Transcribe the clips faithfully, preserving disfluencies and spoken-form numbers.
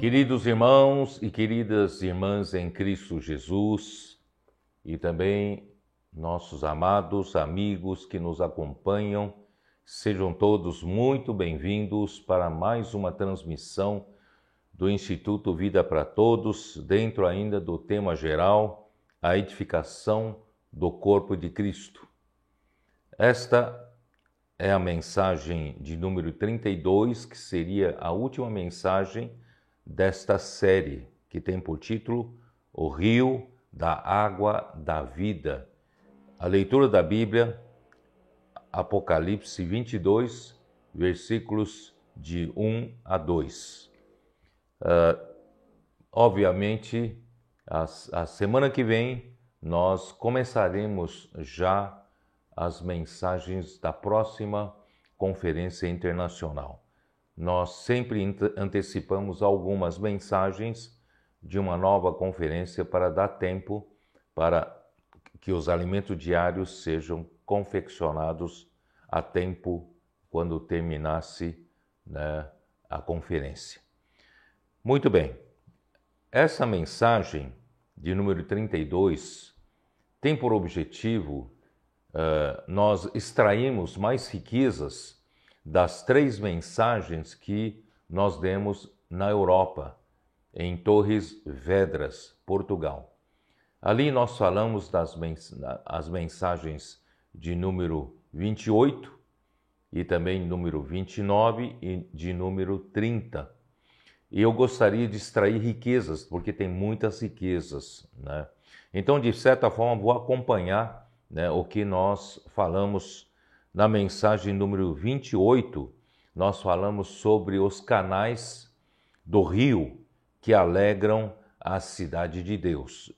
Queridos irmãos e queridas irmãs em Cristo Jesus e também nossos amados amigos que nos acompanham, sejam todos muito bem-vindos para mais uma transmissão do Instituto Vida para Todos, dentro ainda do tema geral, a edificação do corpo de Cristo. Esta é a mensagem de número trinta e dois, que seria a última mensagem desta série, que tem por título O Rio da Água da Vida. A leitura da Bíblia, Apocalipse vinte e dois, versículos de um a dois. Uh, obviamente, a, a semana que vem, nós começaremos já as mensagens da próxima Conferência Internacional. Nós sempre antecipamos algumas mensagens de uma nova conferência para dar tempo para que os alimentos diários sejam confeccionados a tempo quando terminasse, né, a conferência. Muito bem, essa mensagem de número trinta e dois tem por objetivo uh, nós extrairmos mais riquezas das três mensagens que nós demos na Europa, em Torres Vedras, Portugal. Ali nós falamos das mens- as mensagens de número vinte e oito e também número vinte e nove e de número trinta. E eu gostaria de extrair riquezas, porque tem muitas riquezas, né? Então, de certa forma, vou acompanhar, né, o que nós falamos. Na mensagem número vinte e oito, nós falamos sobre os canais do rio que alegram a cidade de Deus.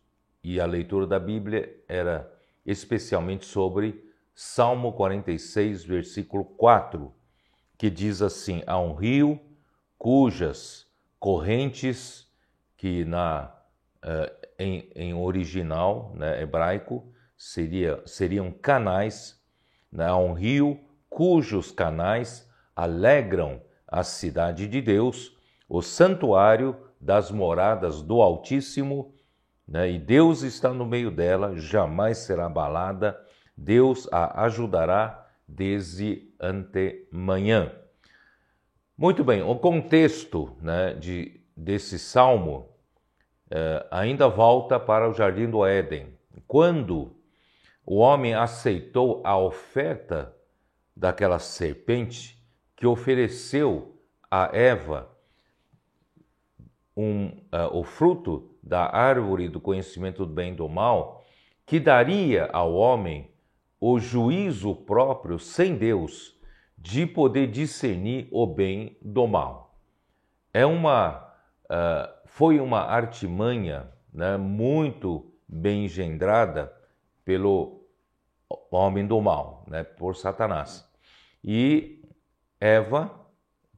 E a leitura da Bíblia era especialmente sobre Salmo quarenta e seis, versículo quatro, que diz assim: há um rio cujas correntes, que na, em, em original, né, hebraico, seria, seriam canais, há um rio cujos canais alegram a cidade de Deus, o santuário das moradas do Altíssimo, né? E Deus está no meio dela, jamais será abalada, Deus a ajudará desde antemanhã. Muito bem, o contexto, né, de, desse salmo eh, ainda volta para o Jardim do Éden, quando o homem aceitou a oferta daquela serpente que ofereceu a Eva um, uh, o fruto da árvore do conhecimento do bem e do mal, que daria ao homem o juízo próprio, sem Deus, de poder discernir o bem do mal. É uma, uh, foi uma artimanha, né, muito bem engendrada pelo homem do mal, né, por Satanás. E Eva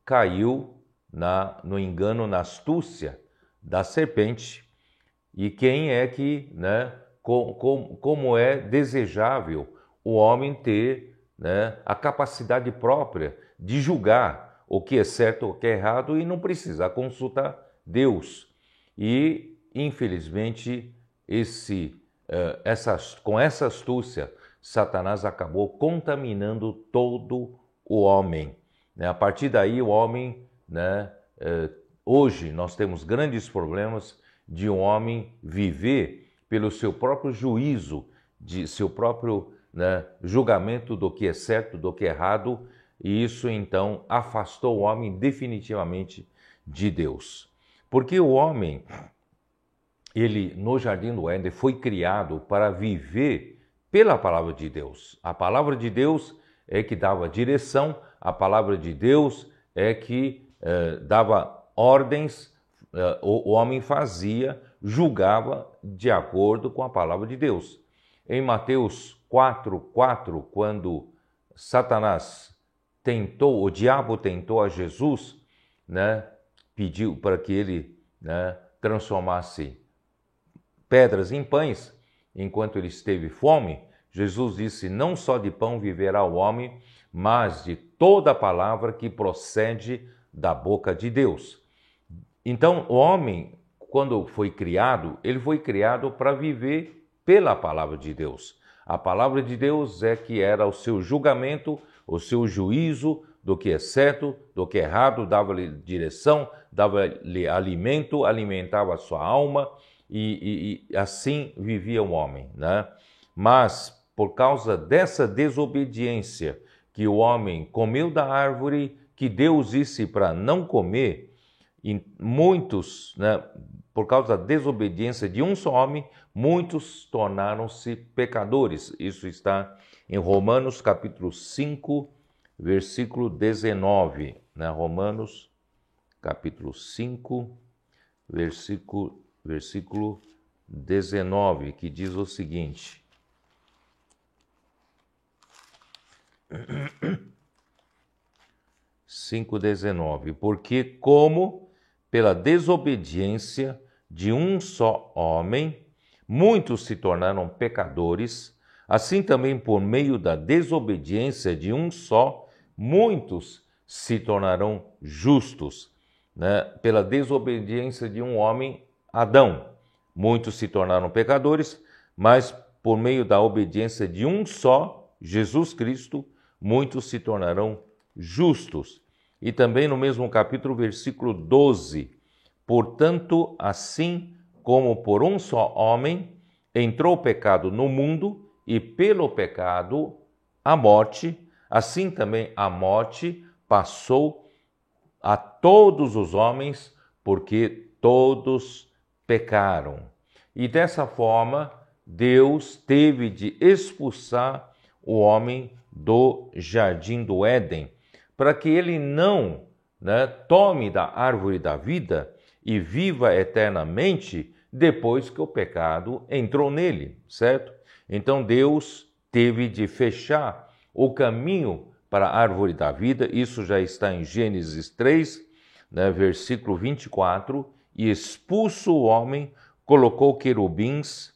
caiu na, no engano, na astúcia da serpente. E quem é que, né, com, com, como é desejável o homem ter, né, a capacidade própria de julgar o que é certo ou o que é errado e não precisar consultar Deus. E, infelizmente, esse... Essas, com essa astúcia, Satanás acabou contaminando todo o homem. A partir daí, o homem, né, hoje nós temos grandes problemas de um homem viver pelo seu próprio juízo, de seu próprio, né, julgamento do que é certo, do que é errado, e isso então afastou o homem definitivamente de Deus. Porque o homem... Ele, no Jardim do Éden, foi criado para viver pela Palavra de Deus. A Palavra de Deus é que dava direção, a Palavra de Deus é que eh, dava ordens, eh, o, o homem fazia, julgava de acordo com a Palavra de Deus. Em Mateus quatro, quatro, quando Satanás tentou, o diabo tentou a Jesus, né, pediu para que ele, né, transformasse pedras em pães, enquanto ele esteve fome, Jesus disse, não só de pão viverá o homem, mas de toda palavra que procede da boca de Deus. Então, o homem, quando foi criado, ele foi criado para viver pela palavra de Deus. A palavra de Deus é que era o seu julgamento, o seu juízo do que é certo, do que é errado, dava-lhe direção, dava-lhe alimento, alimentava a sua alma e, e, e assim vivia o homem, né? Mas, por causa dessa desobediência, que o homem comeu da árvore que Deus disse para não comer, e muitos, né, por causa da desobediência de um só homem, muitos tornaram-se pecadores. Isso está em Romanos capítulo cinco, versículo dezenove. Né? Romanos capítulo cinco, versículo, versículo dezenove, que diz o seguinte... cinco, dezenove. Porque como pela desobediência de um só homem, muitos se tornaram pecadores, assim também por meio da desobediência de um só, muitos se tornarão justos. Né? Pela desobediência de um homem, Adão, muitos se tornaram pecadores, mas por meio da obediência de um só, Jesus Cristo, muitos se tornarão justos. E também no mesmo capítulo, versículo doze. Portanto, assim como por um só homem entrou o pecado no mundo, e pelo pecado a morte, assim também a morte passou a todos os homens, porque todos pecaram. E dessa forma, Deus teve de expulsar o homem do jardim do Éden, para que ele não, né, tome da árvore da vida e viva eternamente depois que o pecado entrou nele, certo? Então Deus teve de fechar o caminho para a árvore da vida, isso já está em Gênesis três, né, versículo vinte e quatro, e expulso o homem, colocou querubins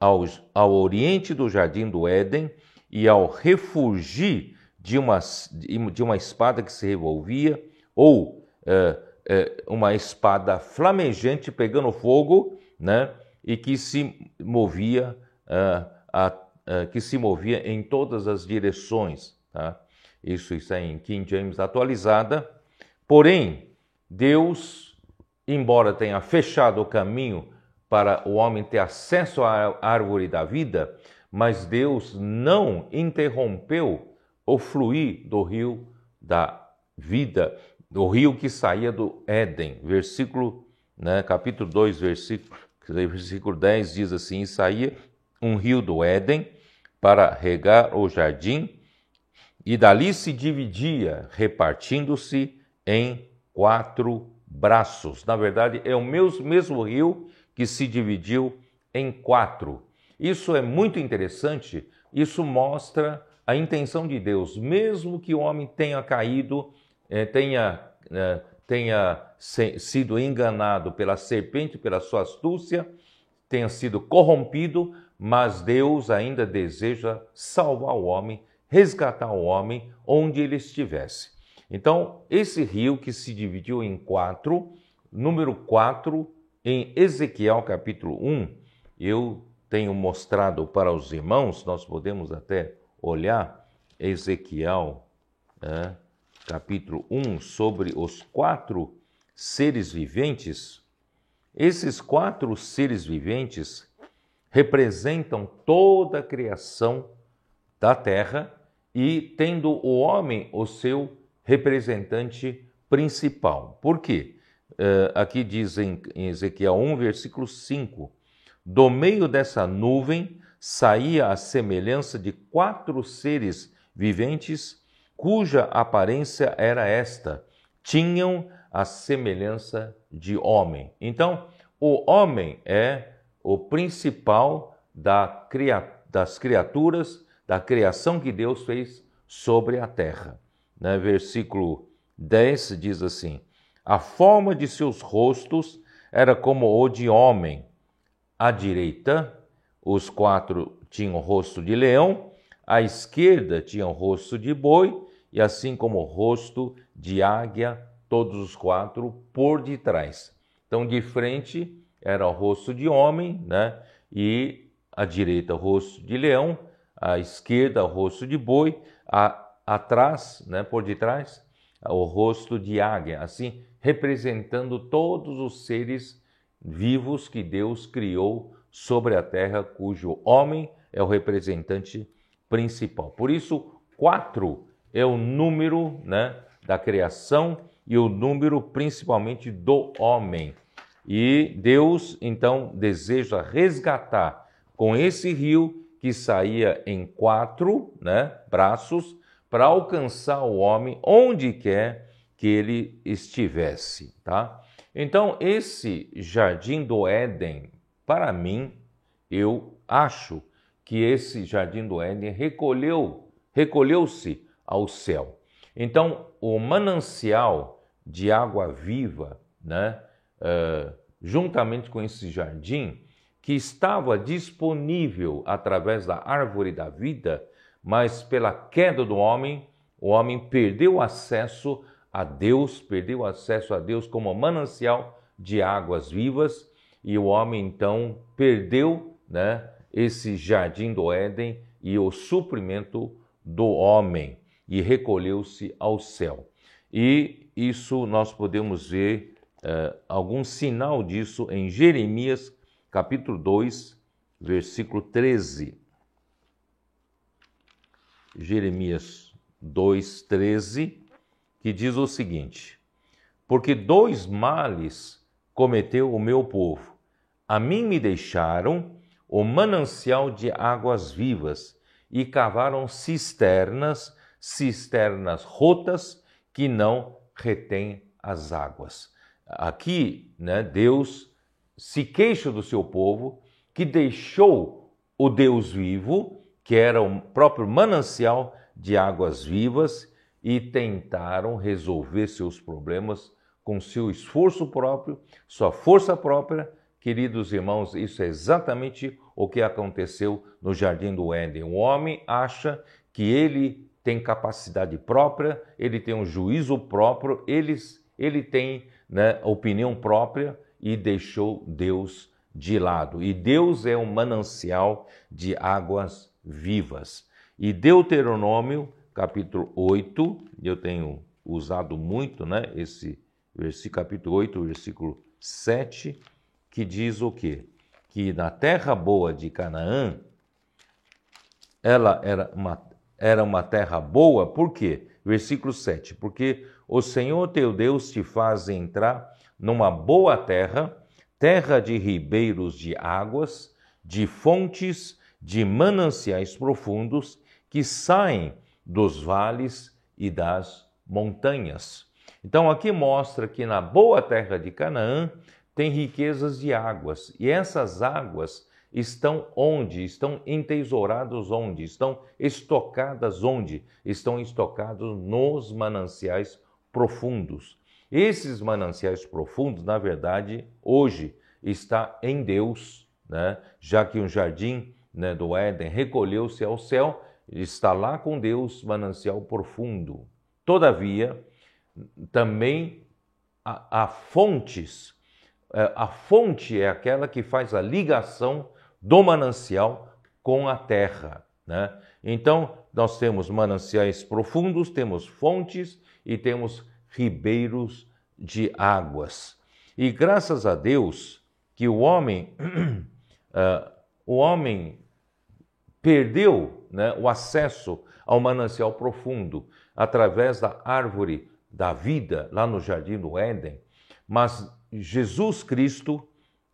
ao, ao oriente do jardim do Éden, e ao refugir de uma, de uma espada que se revolvia, ou é, é, uma espada flamejante pegando fogo, né, e que se movia, é, a, é, que se movia em todas as direções. Tá? Isso está em King James atualizada. Porém, Deus, embora tenha fechado o caminho para o homem ter acesso à árvore da vida, mas Deus não interrompeu o fluir do rio da vida, do rio que saía do Éden. Versículo, né, capítulo dois, versículo, versículo dez diz assim, e saía um rio do Éden para regar o jardim, e dali se dividia, repartindo-se em quatro braços. Na verdade, é o mesmo rio que se dividiu em quatro. Isso é muito interessante, isso mostra a intenção de Deus. Mesmo que o homem tenha caído, tenha, tenha sido enganado pela serpente, pela sua astúcia, tenha sido corrompido, mas Deus ainda deseja salvar o homem, resgatar o homem onde ele estivesse. Então, esse rio que se dividiu em quatro, número quatro, em Ezequiel capítulo um, eu... tenho mostrado para os irmãos, nós podemos até olhar Ezequiel, né, capítulo um, sobre os quatro seres viventes. Esses quatro seres viventes representam toda a criação da terra e tendo o homem o seu representante principal. Por quê? Uh, aqui diz em, em Ezequiel um, versículo cinco, do meio dessa nuvem saía a semelhança de quatro seres viventes, cuja aparência era esta, tinham a semelhança de homem. Então, o homem é o principal da, das criaturas, da criação que Deus fez sobre a terra. Né? Versículo dez diz assim: a forma de seus rostos era como o de homem. À direita, os quatro tinham rosto de leão, à esquerda tinham rosto de boi, e assim como o rosto de águia, todos os quatro por detrás. Então, de frente era o rosto de homem, né? E à direita, rosto de leão, à esquerda, rosto de boi, a, atrás, né? Por detrás, o rosto de águia, assim representando todos os seres vivos que Deus criou sobre a terra, cujo homem é o representante principal. Por isso, quatro é o número, né, da criação e o número principalmente do homem. E Deus, então, deseja resgatar com esse rio que saía em quatro, né, braços, para alcançar o homem onde quer que ele estivesse, tá? Então, esse jardim do Éden, para mim, eu acho que esse jardim do Éden recolheu, recolheu-se ao céu. Então, o manancial de água viva, né, uh, juntamente com esse jardim, que estava disponível através da árvore da vida, mas pela queda do homem, o homem perdeu acesso a Deus, perdeu acesso a Deus como manancial de águas vivas, e o homem então perdeu, né, esse jardim do Éden e o suprimento do homem, e recolheu-se ao céu. E isso nós podemos ver uh, algum sinal disso em Jeremias, capítulo dois, versículo treze. Jeremias dois, treze, que diz o seguinte: porque dois males cometeu o meu povo. A mim me deixaram o manancial de águas vivas e cavaram cisternas, cisternas rotas que não retêm as águas. Aqui, né, Deus se queixa do seu povo que deixou o Deus vivo, que era o próprio manancial de águas vivas, e tentaram resolver seus problemas com seu esforço próprio, sua força própria. Queridos irmãos, isso é exatamente o que aconteceu no Jardim do Éden. O homem acha que ele tem capacidade própria, ele tem um juízo próprio, ele, ele tem, né, opinião própria, e deixou Deus de lado. E Deus é um manancial de águas vivas. E Deuteronômio, capítulo oito, eu tenho usado muito, né, esse versículo, capítulo oito, versículo sete, que diz o quê? Que na terra boa de Canaã, ela era uma Era uma terra boa, por quê? Versículo sete, porque o Senhor teu Deus te faz entrar numa boa terra, terra de ribeiros de águas, de fontes, de mananciais profundos, que saem dos vales e das montanhas. Então aqui mostra que na boa terra de Canaã tem riquezas de águas, e essas águas estão onde? Estão entesourados onde? Estão estocadas onde? Estão estocados nos mananciais profundos. Esses mananciais profundos, na verdade, hoje está em Deus, né? Já que o jardim, né, do Éden recolheu-se ao céu, está lá com Deus, manancial profundo. Todavia, também há, há fontes. A fonte é aquela que faz a ligação do manancial com a terra, né? Então, nós temos mananciais profundos, temos fontes e temos ribeiros de águas. E graças a Deus que o homem, uh, o homem perdeu, né, o acesso ao manancial profundo através da árvore da vida, lá no Jardim do Éden, mas Jesus Cristo,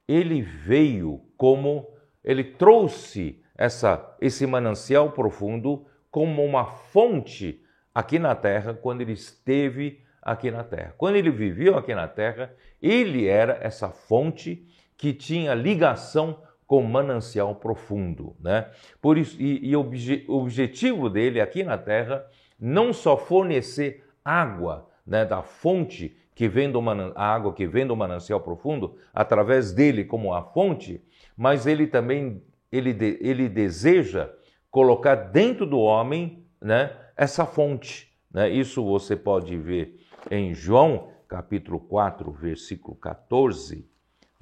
ele veio como, ele trouxe essa, esse manancial profundo como uma fonte aqui na terra, quando ele esteve aqui na terra. Quando ele viveu aqui na terra, ele era essa fonte que tinha ligação com manancial profundo, né? Por isso, e, e obje, o objetivo dele aqui na terra não só fornecer água, né, da fonte que vem do manan, a água que vem do manancial profundo, através dele como a fonte, mas ele também ele, de, ele deseja colocar dentro do homem, né, essa fonte, né? Isso você pode ver em João capítulo quatro, versículo quatorze.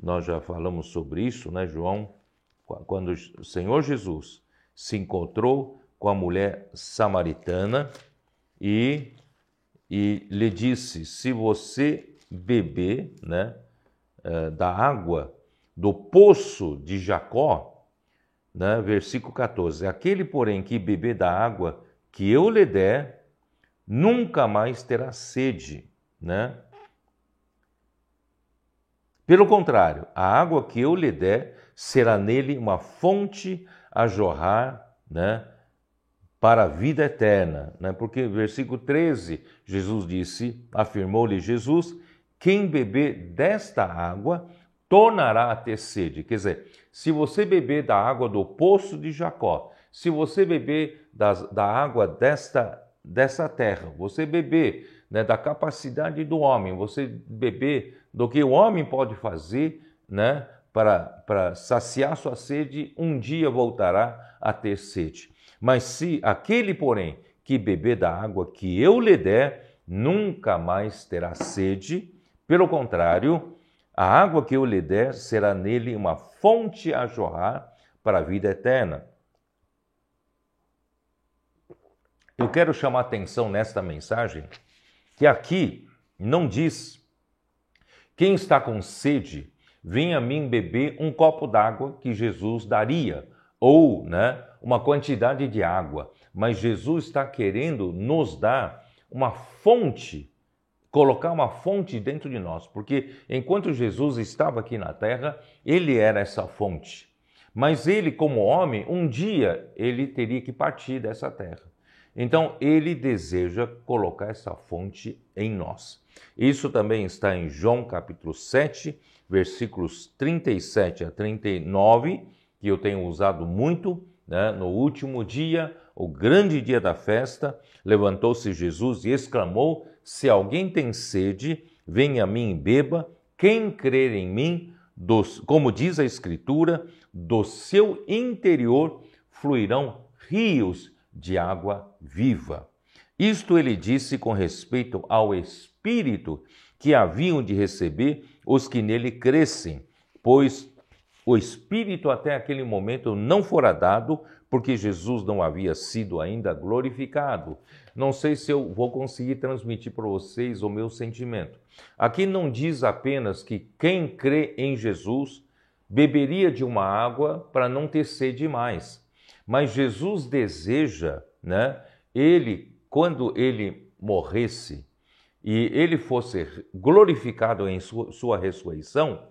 Nós já falamos sobre isso, né, João? Quando o Senhor Jesus se encontrou com a mulher samaritana e, e lhe disse, se você beber, né, da água do poço de Jacó, né, versículo quatorze, aquele, porém, que beber da água que eu lhe der, nunca mais terá sede, né? Pelo contrário, a água que eu lhe der será nele uma fonte a jorrar, né, para a vida eterna. Né? Porque, versículo treze, Jesus disse, afirmou-lhe Jesus, quem beber desta água tornará a ter sede. Quer dizer, se você beber da água do poço de Jacó, se você beber das, da água desta, dessa terra, você beber, né, da capacidade do homem, você beber do que o homem pode fazer, né, para, para saciar sua sede, um dia voltará a ter sede. Mas se aquele, porém, que beber da água que eu lhe der, nunca mais terá sede, pelo contrário, a água que eu lhe der será nele uma fonte a jorrar para a vida eterna. Eu quero chamar a atenção nesta mensagem que aqui não diz: quem está com sede, venha a mim beber um copo d'água que Jesus daria, ou, né, uma quantidade de água. Mas Jesus está querendo nos dar uma fonte, colocar uma fonte dentro de nós, porque enquanto Jesus estava aqui na terra, ele era essa fonte. Mas ele, como homem, um dia ele teria que partir dessa terra. Então, ele deseja colocar essa fonte em nós. Isso também está em João capítulo sete, versículos trinta e sete a trinta e nove, que eu tenho usado muito, né? No último dia, o grande dia da festa, levantou-se Jesus e exclamou, se alguém tem sede, venha a mim e beba, quem crer em mim, do, como diz a Escritura, do seu interior fluirão rios de água viva. Isto ele disse com respeito ao Espírito que haviam de receber os que nele crescem, pois o Espírito até aquele momento não fora dado, porque Jesus não havia sido ainda glorificado. Não sei se eu vou conseguir transmitir para vocês o meu sentimento. Aqui não diz apenas que quem crê em Jesus beberia de uma água para não ter sede mais. Mas Jesus deseja, né, ele, quando ele morresse e ele fosse glorificado em sua, sua ressurreição,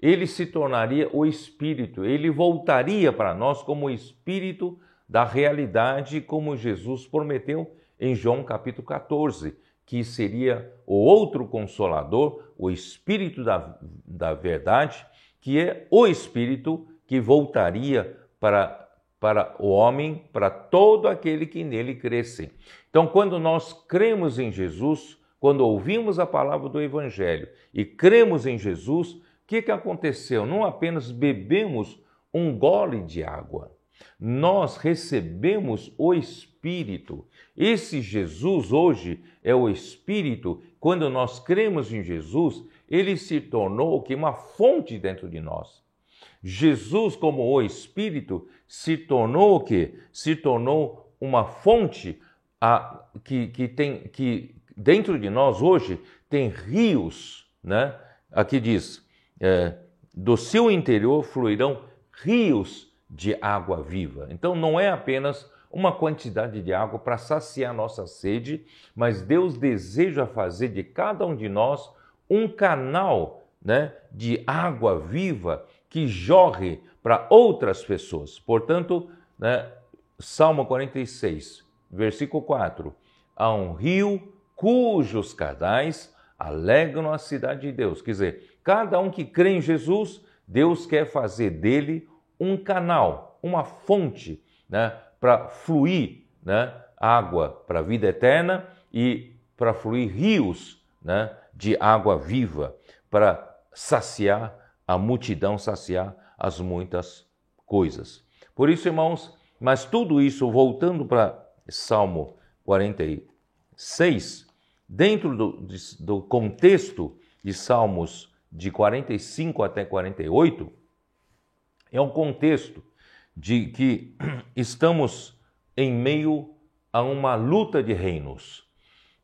ele se tornaria o Espírito, ele voltaria para nós como o Espírito da realidade, como Jesus prometeu em João capítulo quatorze, que seria o outro Consolador, o Espírito da, da verdade, que é o Espírito que voltaria para para o homem, para todo aquele que nele cresce. Então, quando nós cremos em Jesus, quando ouvimos a palavra do Evangelho e cremos em Jesus, o que, que aconteceu? Não apenas bebemos um gole de água, nós recebemos o Espírito. Esse Jesus hoje é o Espírito. Quando nós cremos em Jesus, ele se tornou que uma fonte dentro de nós. Jesus, como o Espírito, se tornou o quê? Se tornou uma fonte a, que, que, tem, que dentro de nós hoje tem rios, né? Aqui diz, é, do seu interior fluirão rios de água viva. Então não é apenas uma quantidade de água para saciar nossa sede, mas Deus deseja fazer de cada um de nós um canal, né, de água viva, que jorre para outras pessoas. Portanto, né, Salmo quarenta e seis, versículo quatro, há um rio cujos canais alegram a cidade de Deus. Quer dizer, cada um que crê em Jesus, Deus quer fazer dele um canal, uma fonte, né, para fluir, né, água para a vida eterna e para fluir rios, né, de água viva, para saciar a multidão, saciar as muitas coisas. Por isso, irmãos, mas tudo isso, voltando para Salmo quarenta e seis, dentro do, do contexto de Salmos de quarenta e cinco até quarenta e oito, é um contexto de que estamos em meio a uma luta de reinos.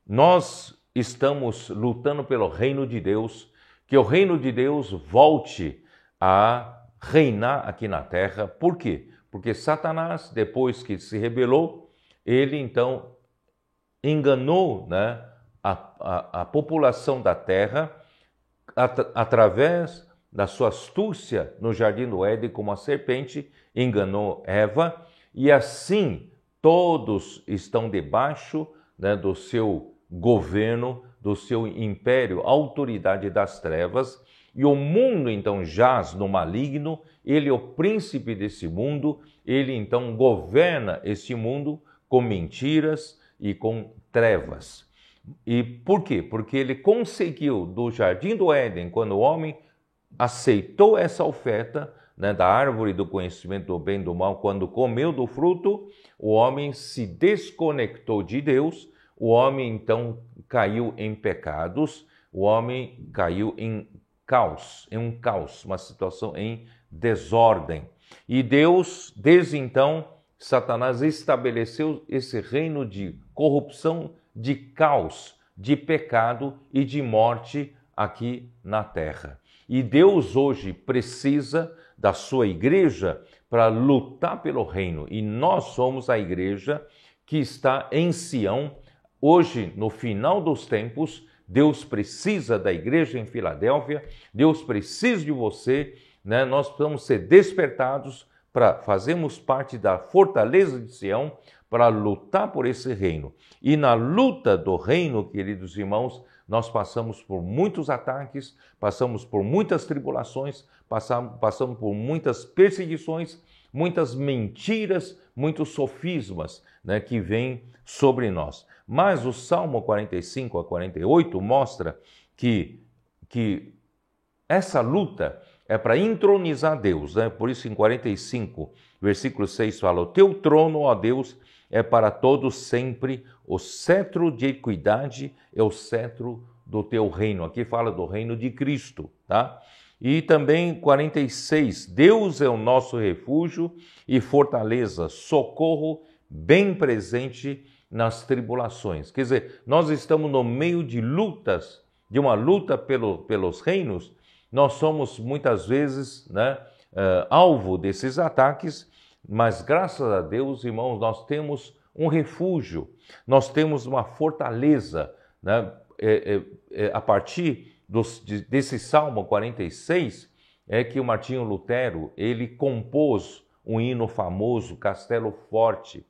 Nós estamos lutando pelo reino de Deus, que o reino de Deus volte a reinar aqui na terra. Por quê? Porque Satanás, depois que se rebelou, ele então enganou, né, a, a, a população da terra at, através da sua astúcia no Jardim do Éden, como a serpente enganou Eva, e assim todos estão debaixo, né, do seu governo, do seu império, autoridade das trevas, e o mundo então jaz no maligno, ele é o príncipe desse mundo, ele então governa esse mundo com mentiras e com trevas. E por quê? Porque ele conseguiu do Jardim do Éden, quando o homem aceitou essa oferta, né, da árvore do conhecimento do bem e do mal, quando comeu do fruto, o homem se desconectou de Deus, o homem então caiu em pecados, o homem caiu em caos, em um caos, uma situação em desordem. E Deus, desde então, Satanás estabeleceu esse reino de corrupção, de caos, de pecado e de morte aqui na terra. E Deus hoje precisa da sua igreja para lutar pelo reino. E nós somos a igreja que está em Sião. Hoje, no final dos tempos, Deus precisa da igreja em Filadélfia, Deus precisa de você, né? Nós precisamos ser despertados para fazermos parte da fortaleza de Sião, para lutar por esse reino. E na luta do reino, queridos irmãos, nós passamos por muitos ataques, passamos por muitas tribulações, passamos, passamos por muitas perseguições, muitas mentiras, muitos sofismas, né, que vêm sobre nós. Mas o Salmo quarenta e cinco a quarenta e oito mostra que, que essa luta é para entronizar Deus, né? Por isso em quarenta e cinco, versículo seis fala: o teu trono, ó Deus, é para todos sempre, o cetro de equidade é o cetro do teu reino. Aqui fala do reino de Cristo, tá? E também quarenta e seis, Deus é o nosso refúgio e fortaleza, socorro bem presente nas tribulações. Quer dizer, nós estamos no meio de lutas, de uma luta pelo, pelos reinos. Nós somos muitas vezes, né, uh, alvo desses ataques, mas graças a Deus, irmãos, nós temos um refúgio, nós temos uma fortaleza, né? é, é, é, a partir dos, de, desse Salmo quarenta e seis é que o Martinho Lutero, ele compôs um hino famoso, Castelo Forte.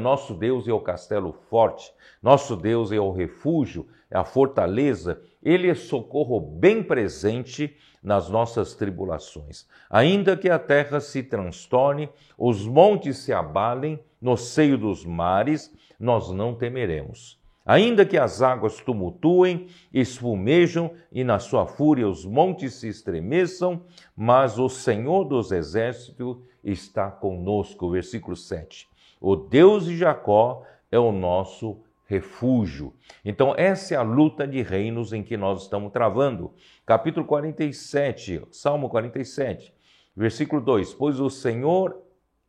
Nosso Deus é o castelo forte, nosso Deus é o refúgio, é a fortaleza, ele é socorro bem presente nas nossas tribulações. Ainda que a terra se transtorne, os montes se abalem, no seio dos mares, nós não temeremos. Ainda que as águas tumultuem, esfumejam e na sua fúria os montes se estremeçam, mas o Senhor dos exércitos está conosco. Versículo sete. O Deus de Jacó é o nosso refúgio. Então, essa é a luta de reinos em que nós estamos travando. Capítulo quarenta e sete, Salmo quarenta e sete, versículo dois. Pois o Senhor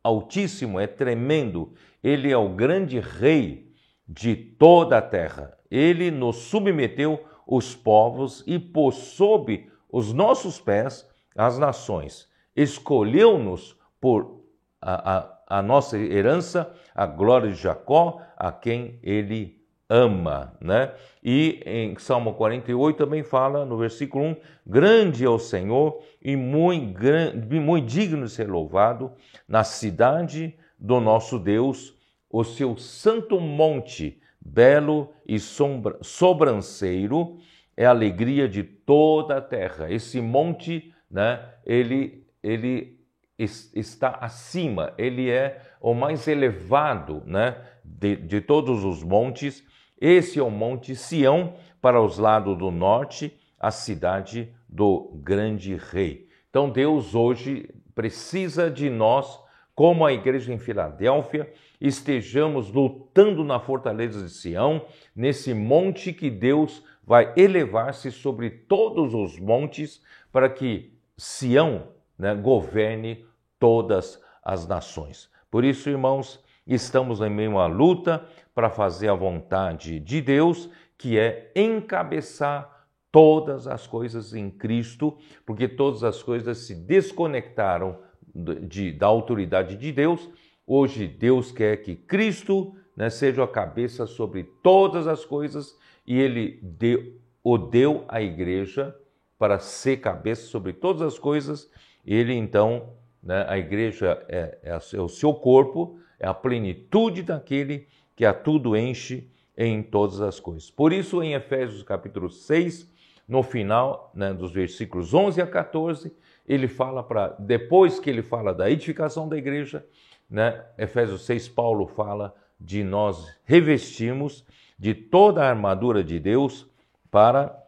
Altíssimo é tremendo, ele é o grande rei de toda a terra. Ele nos submeteu os povos e pôs sob os nossos pés as nações. Escolheu-nos por a, a a nossa herança, a glória de Jacó, a quem ele ama, né? E em Salmo quarenta e oito também fala, no versículo um, grande é o Senhor e muito, grande, muito digno de ser louvado na cidade do nosso Deus, o seu santo monte, belo e sombra, sobranceiro, é a alegria de toda a terra. Esse monte, né, ele... ele está acima, ele é o mais elevado, né, de, de todos os montes. Esse é o monte Sião, para os lados do norte, a cidade do grande rei. Então Deus hoje precisa de nós, como a igreja em Filadélfia, estejamos lutando na fortaleza de Sião, nesse monte que Deus vai elevar-se sobre todos os montes, para que Sião, né, governe todas as nações. Por isso, irmãos, estamos em meio à luta para fazer a vontade de Deus, que é encabeçar todas as coisas em Cristo, porque todas as coisas se desconectaram de, da autoridade de Deus. Hoje Deus quer que Cristo, né, seja a cabeça sobre todas as coisas, e Ele deu, o deu à igreja para ser cabeça sobre todas as coisas. Ele então, né, a igreja é, é o seu corpo, é a plenitude daquele que a tudo enche em todas as coisas. Por isso, em Efésios capítulo seis, no final, né, dos versículos onze a quatorze, ele fala para, depois que ele fala da edificação da igreja, né, Efésios seis, Paulo fala de nós revestirmos de toda a armadura de Deus para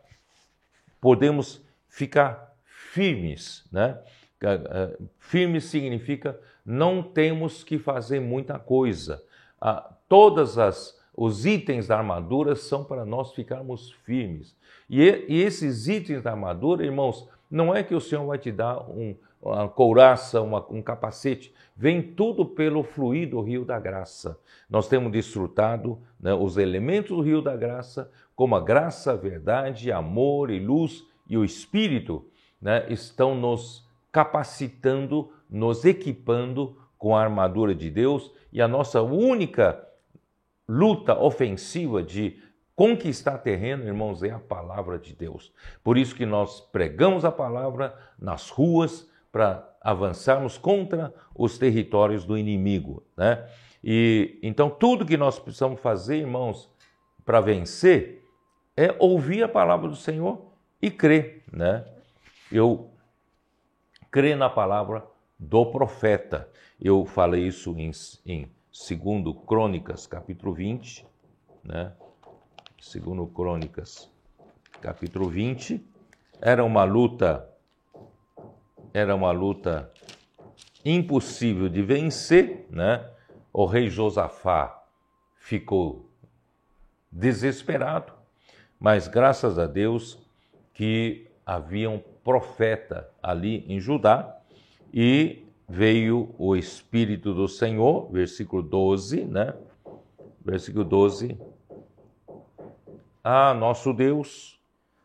podermos ficar firmes, né? Firme significa não temos que fazer muita coisa. Ah, todas as os itens da armadura são para nós ficarmos firmes. E, e esses itens da armadura, irmãos, não é que o Senhor vai te dar um, uma couraça, uma, um capacete. Vem tudo pelo fluir do Rio da Graça. Nós temos desfrutado, né, os elementos do Rio da Graça, como a graça, a verdade, amor e luz e o Espírito, né, estão nos capacitando, nos equipando com a armadura de Deus. E a nossa única luta ofensiva de conquistar terreno, irmãos, é a palavra de Deus. Por isso que nós pregamos a palavra nas ruas para avançarmos contra os territórios do inimigo, né? E então tudo que nós precisamos fazer, irmãos, para vencer é ouvir a palavra do Senhor e crer, né? Eu crê na palavra do profeta. Eu falei isso em, em segundo Crônicas, capítulo vinte, né? Segundo Crônicas, capítulo vinte. Era uma luta, era uma luta impossível de vencer, né? O rei Josafá ficou desesperado, mas graças a Deus que havia um profeta ali em Judá, e veio o Espírito do Senhor, versículo doze, né? Versículo doze. Ah, nosso Deus,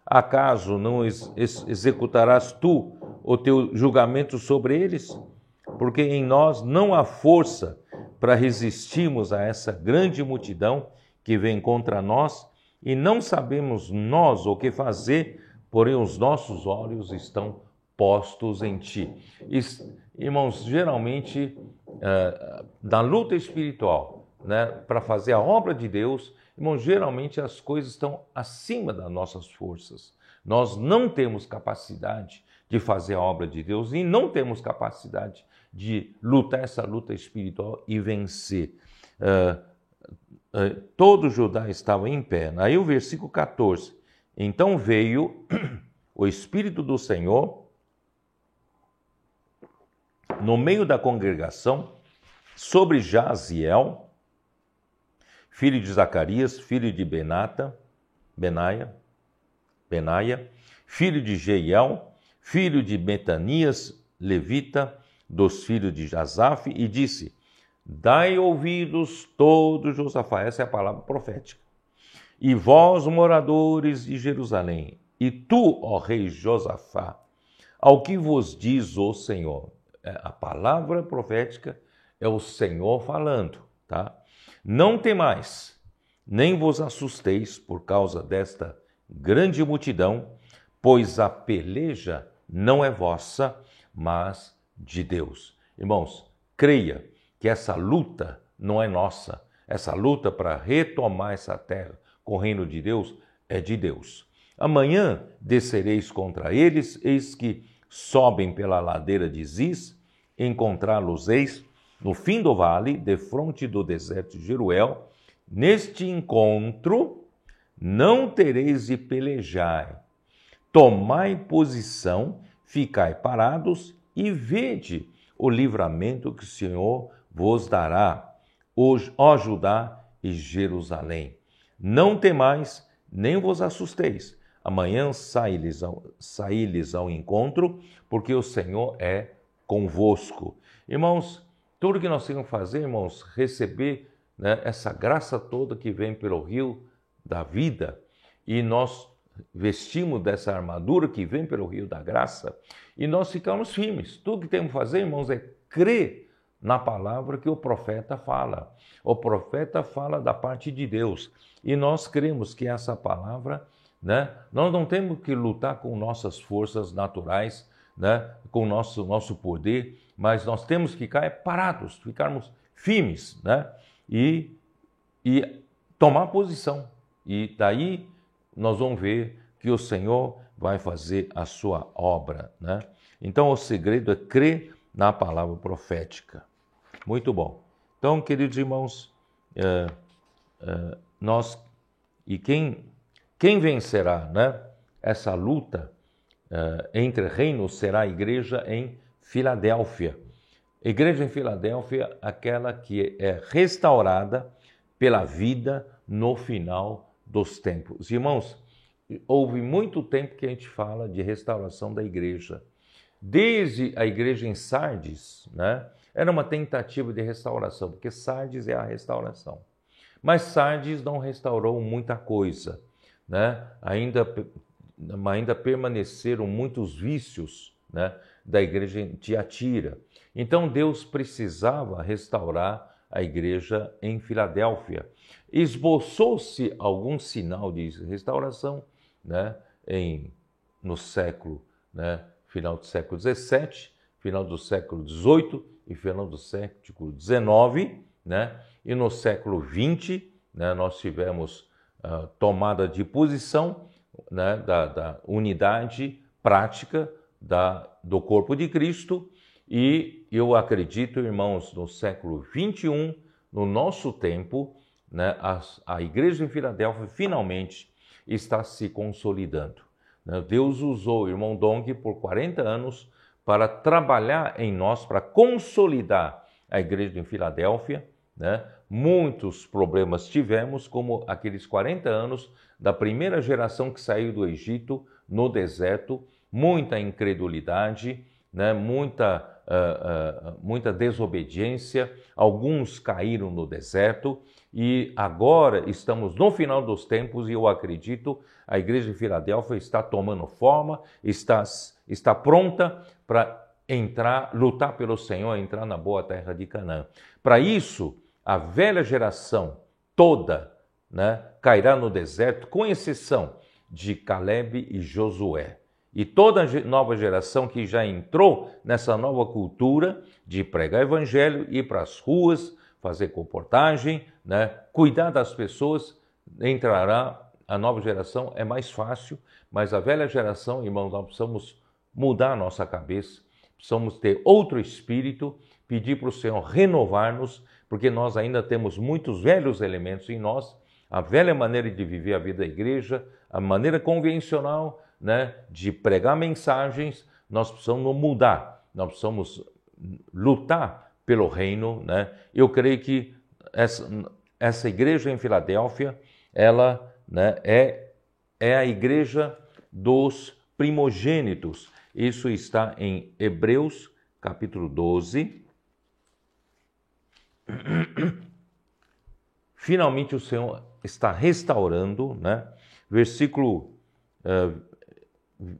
acaso não ex ex executarás tu o teu julgamento sobre eles? Porque em nós não há força para resistirmos a essa grande multidão que vem contra nós, e não sabemos nós o que fazer, porém os nossos olhos estão postos em ti. Irmãos, geralmente, na luta espiritual, né, para fazer a obra de Deus, irmãos, geralmente as coisas estão acima das nossas forças. Nós não temos capacidade de fazer a obra de Deus e não temos capacidade de lutar essa luta espiritual e vencer. Todo Judá estava em pé. Aí o versículo quatorze. Então veio o Espírito do Senhor no meio da congregação sobre Jaziel, filho de Zacarias, filho de Benata, Benaia, Benaia, filho de Jeiel, filho de Betanias, levita, dos filhos de Jazaf, e disse: dai ouvidos todos, Josafá, essa é a palavra profética, e vós, moradores de Jerusalém, e tu, ó rei Josafá, ao que vos diz o Senhor. A palavra profética é o Senhor falando, tá? Não temais, nem vos assusteis por causa desta grande multidão, pois a peleja não é vossa, mas de Deus. Irmãos, creia que essa luta não é nossa. Essa luta para retomar essa terra com o reino de Deus é de Deus. Amanhã descereis contra eles, eis que sobem pela ladeira de Ziz, encontrá-los-eis no fim do vale, defronte do deserto de Jeruel. Neste encontro não tereis de pelejar. Tomai posição, ficai parados e vede o livramento que o Senhor vos dará, ó Judá e Jerusalém. Não temais, nem vos assusteis. Amanhã saí-lhes ao, saí-lhes ao encontro, porque o Senhor é convosco. Irmãos, tudo que nós temos que fazer, irmãos, receber, né, essa graça toda que vem pelo rio da vida, e nós vestimos dessa armadura que vem pelo rio da graça, e nós ficamos firmes. Tudo que temos que fazer, irmãos, é crer na palavra que o profeta fala. O profeta fala da parte de Deus, e nós cremos que essa palavra, né, nós não temos que lutar com nossas forças naturais, né, com o nosso, nosso poder, mas nós temos que ficar parados, ficarmos firmes, né, e, e tomar posição. E daí nós vamos ver que o Senhor vai fazer a sua obra, né? Então o segredo é crer na palavra profética. Muito bom. Então, queridos irmãos, é, é, nós e quem... Quem vencerá, né, essa luta uh, entre reinos será a igreja em Filadélfia. A igreja em Filadélfia, aquela que é restaurada pela vida no final dos tempos. Irmãos, houve muito tempo que a gente fala de restauração da igreja. Desde a igreja em Sardes, né, era uma tentativa de restauração, porque Sardes é a restauração. Mas Sardes não restaurou muita coisa, né? Ainda, ainda permaneceram muitos vícios, né, da igreja em Tiatira. Então Deus precisava restaurar a igreja em Filadélfia. Esboçou-se algum sinal de restauração, né, em, no século, né, final do século dezessete, final do século dezoito e final do século dezenove, né? E no século vinte, né, nós tivemos Uh, tomada de posição, né, da, da unidade prática da, do corpo de Cristo. E eu acredito, irmãos, no século vinte e um, no nosso tempo, né, a, a igreja em Filadélfia finalmente está se consolidando. Deus usou o irmão Dong por quarenta anos para trabalhar em nós, para consolidar a igreja em Filadélfia, né? Muitos problemas tivemos, como aqueles quarenta anos da primeira geração que saiu do Egito no deserto, muita incredulidade, né? muita, uh, uh, muita desobediência, alguns caíram no deserto, e agora estamos no final dos tempos, e eu acredito a igreja de Filadélfia está tomando forma, está, está pronta para entrar, lutar pelo Senhor, entrar na boa terra de Canaã. Para isso, a velha geração toda, né, cairá no deserto, com exceção de Calebe e Josué. E toda a nova geração que já entrou nessa nova cultura de pregar evangelho, ir para as ruas, fazer comportagem, né, cuidar das pessoas, entrará. A nova geração é mais fácil, mas a velha geração, irmãos, nós precisamos mudar a nossa cabeça, precisamos ter outro espírito, pedir para o Senhor renovar-nos, porque nós ainda temos muitos velhos elementos em nós, a velha maneira de viver a vida da igreja, a maneira convencional, né, de pregar mensagens. Nós precisamos mudar, nós precisamos lutar pelo reino, né? Eu creio que essa, essa igreja em Filadélfia, ela, né, é, é a igreja dos primogênitos. Isso está em Hebreus, capítulo doze. Finalmente o Senhor está restaurando, né? Versículo uh,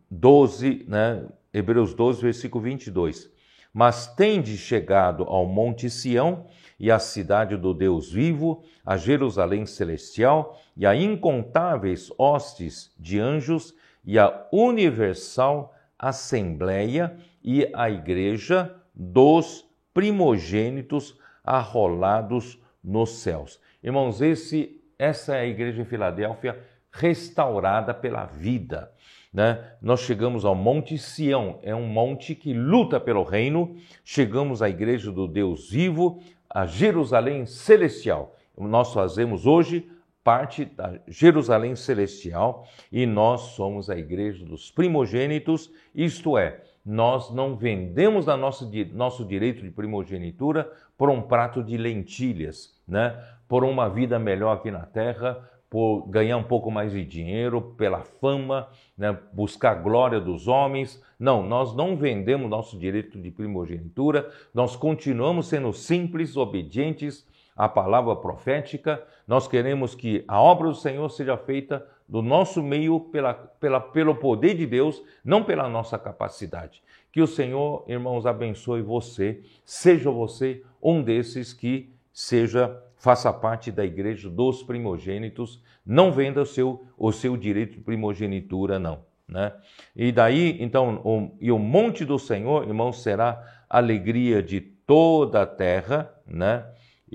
doze, né? Hebreus doze, versículo vinte e dois. Mas tende chegado ao monte Sião e à cidade do Deus vivo, a Jerusalém celestial e a incontáveis hostes de anjos e a universal assembleia e a igreja dos primogênitos arrolados nos céus. Irmãos, esse, essa é a igreja em Filadélfia restaurada pela vida, né? Nós chegamos ao Monte Sião, é um monte que luta pelo reino, chegamos à igreja do Deus vivo, a Jerusalém Celestial. Nós fazemos hoje parte da Jerusalém Celestial e nós somos a igreja dos primogênitos, isto é, nós não vendemos a nossa, nosso direito de primogenitura por um prato de lentilhas, né? Por uma vida melhor aqui na terra, por ganhar um pouco mais de dinheiro, pela fama, né? Buscar a glória dos homens. Não, nós não vendemos nosso direito de primogenitura, nós continuamos sendo simples, obedientes à palavra profética, nós queremos que a obra do Senhor seja feita do nosso meio pela, pela, pelo poder de Deus, não pela nossa capacidade. Que o Senhor, irmãos, abençoe você, seja você um desses que seja... faça parte da igreja dos primogênitos, não venda o seu, o seu direito de primogenitura, não. Né? E daí, então, o, e o monte do Senhor, irmãos, será a alegria de toda a terra, né?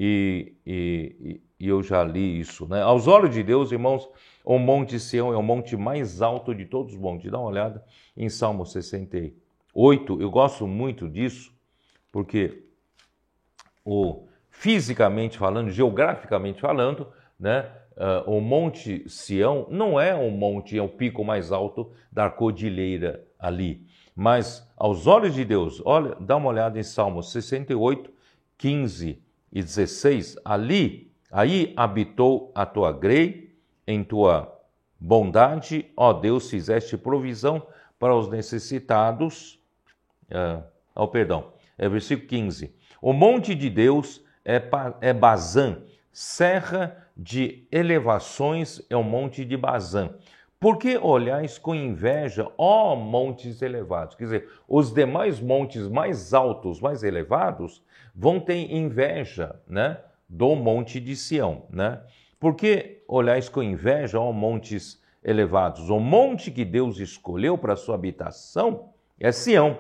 E, e, e eu já li isso, né? Aos olhos de Deus, irmãos, o monte Sião é o monte mais alto de todos os montes. Dá uma olhada em Salmo sessenta e oito, eu gosto muito disso, porque o... fisicamente falando, geograficamente falando, né, uh, o Monte Sião não é um monte, é o pico mais alto da cordilheira ali. Mas aos olhos de Deus, olha, dá uma olhada em Salmo sessenta e oito, quinze e dezesseis. Ali, aí habitou a tua grei, em tua bondade, ó Deus, fizeste provisão para os necessitados. Uh, oh, perdão, é versículo quinze. O monte de Deus... é Basã, serra de elevações é o monte de Basã. Por que olhais com inveja, ó montes elevados? Quer dizer, os demais montes mais altos, mais elevados, vão ter inveja, né, do monte de Sião, né? Por que olhais com inveja, ó montes elevados? O monte que Deus escolheu para sua habitação é Sião.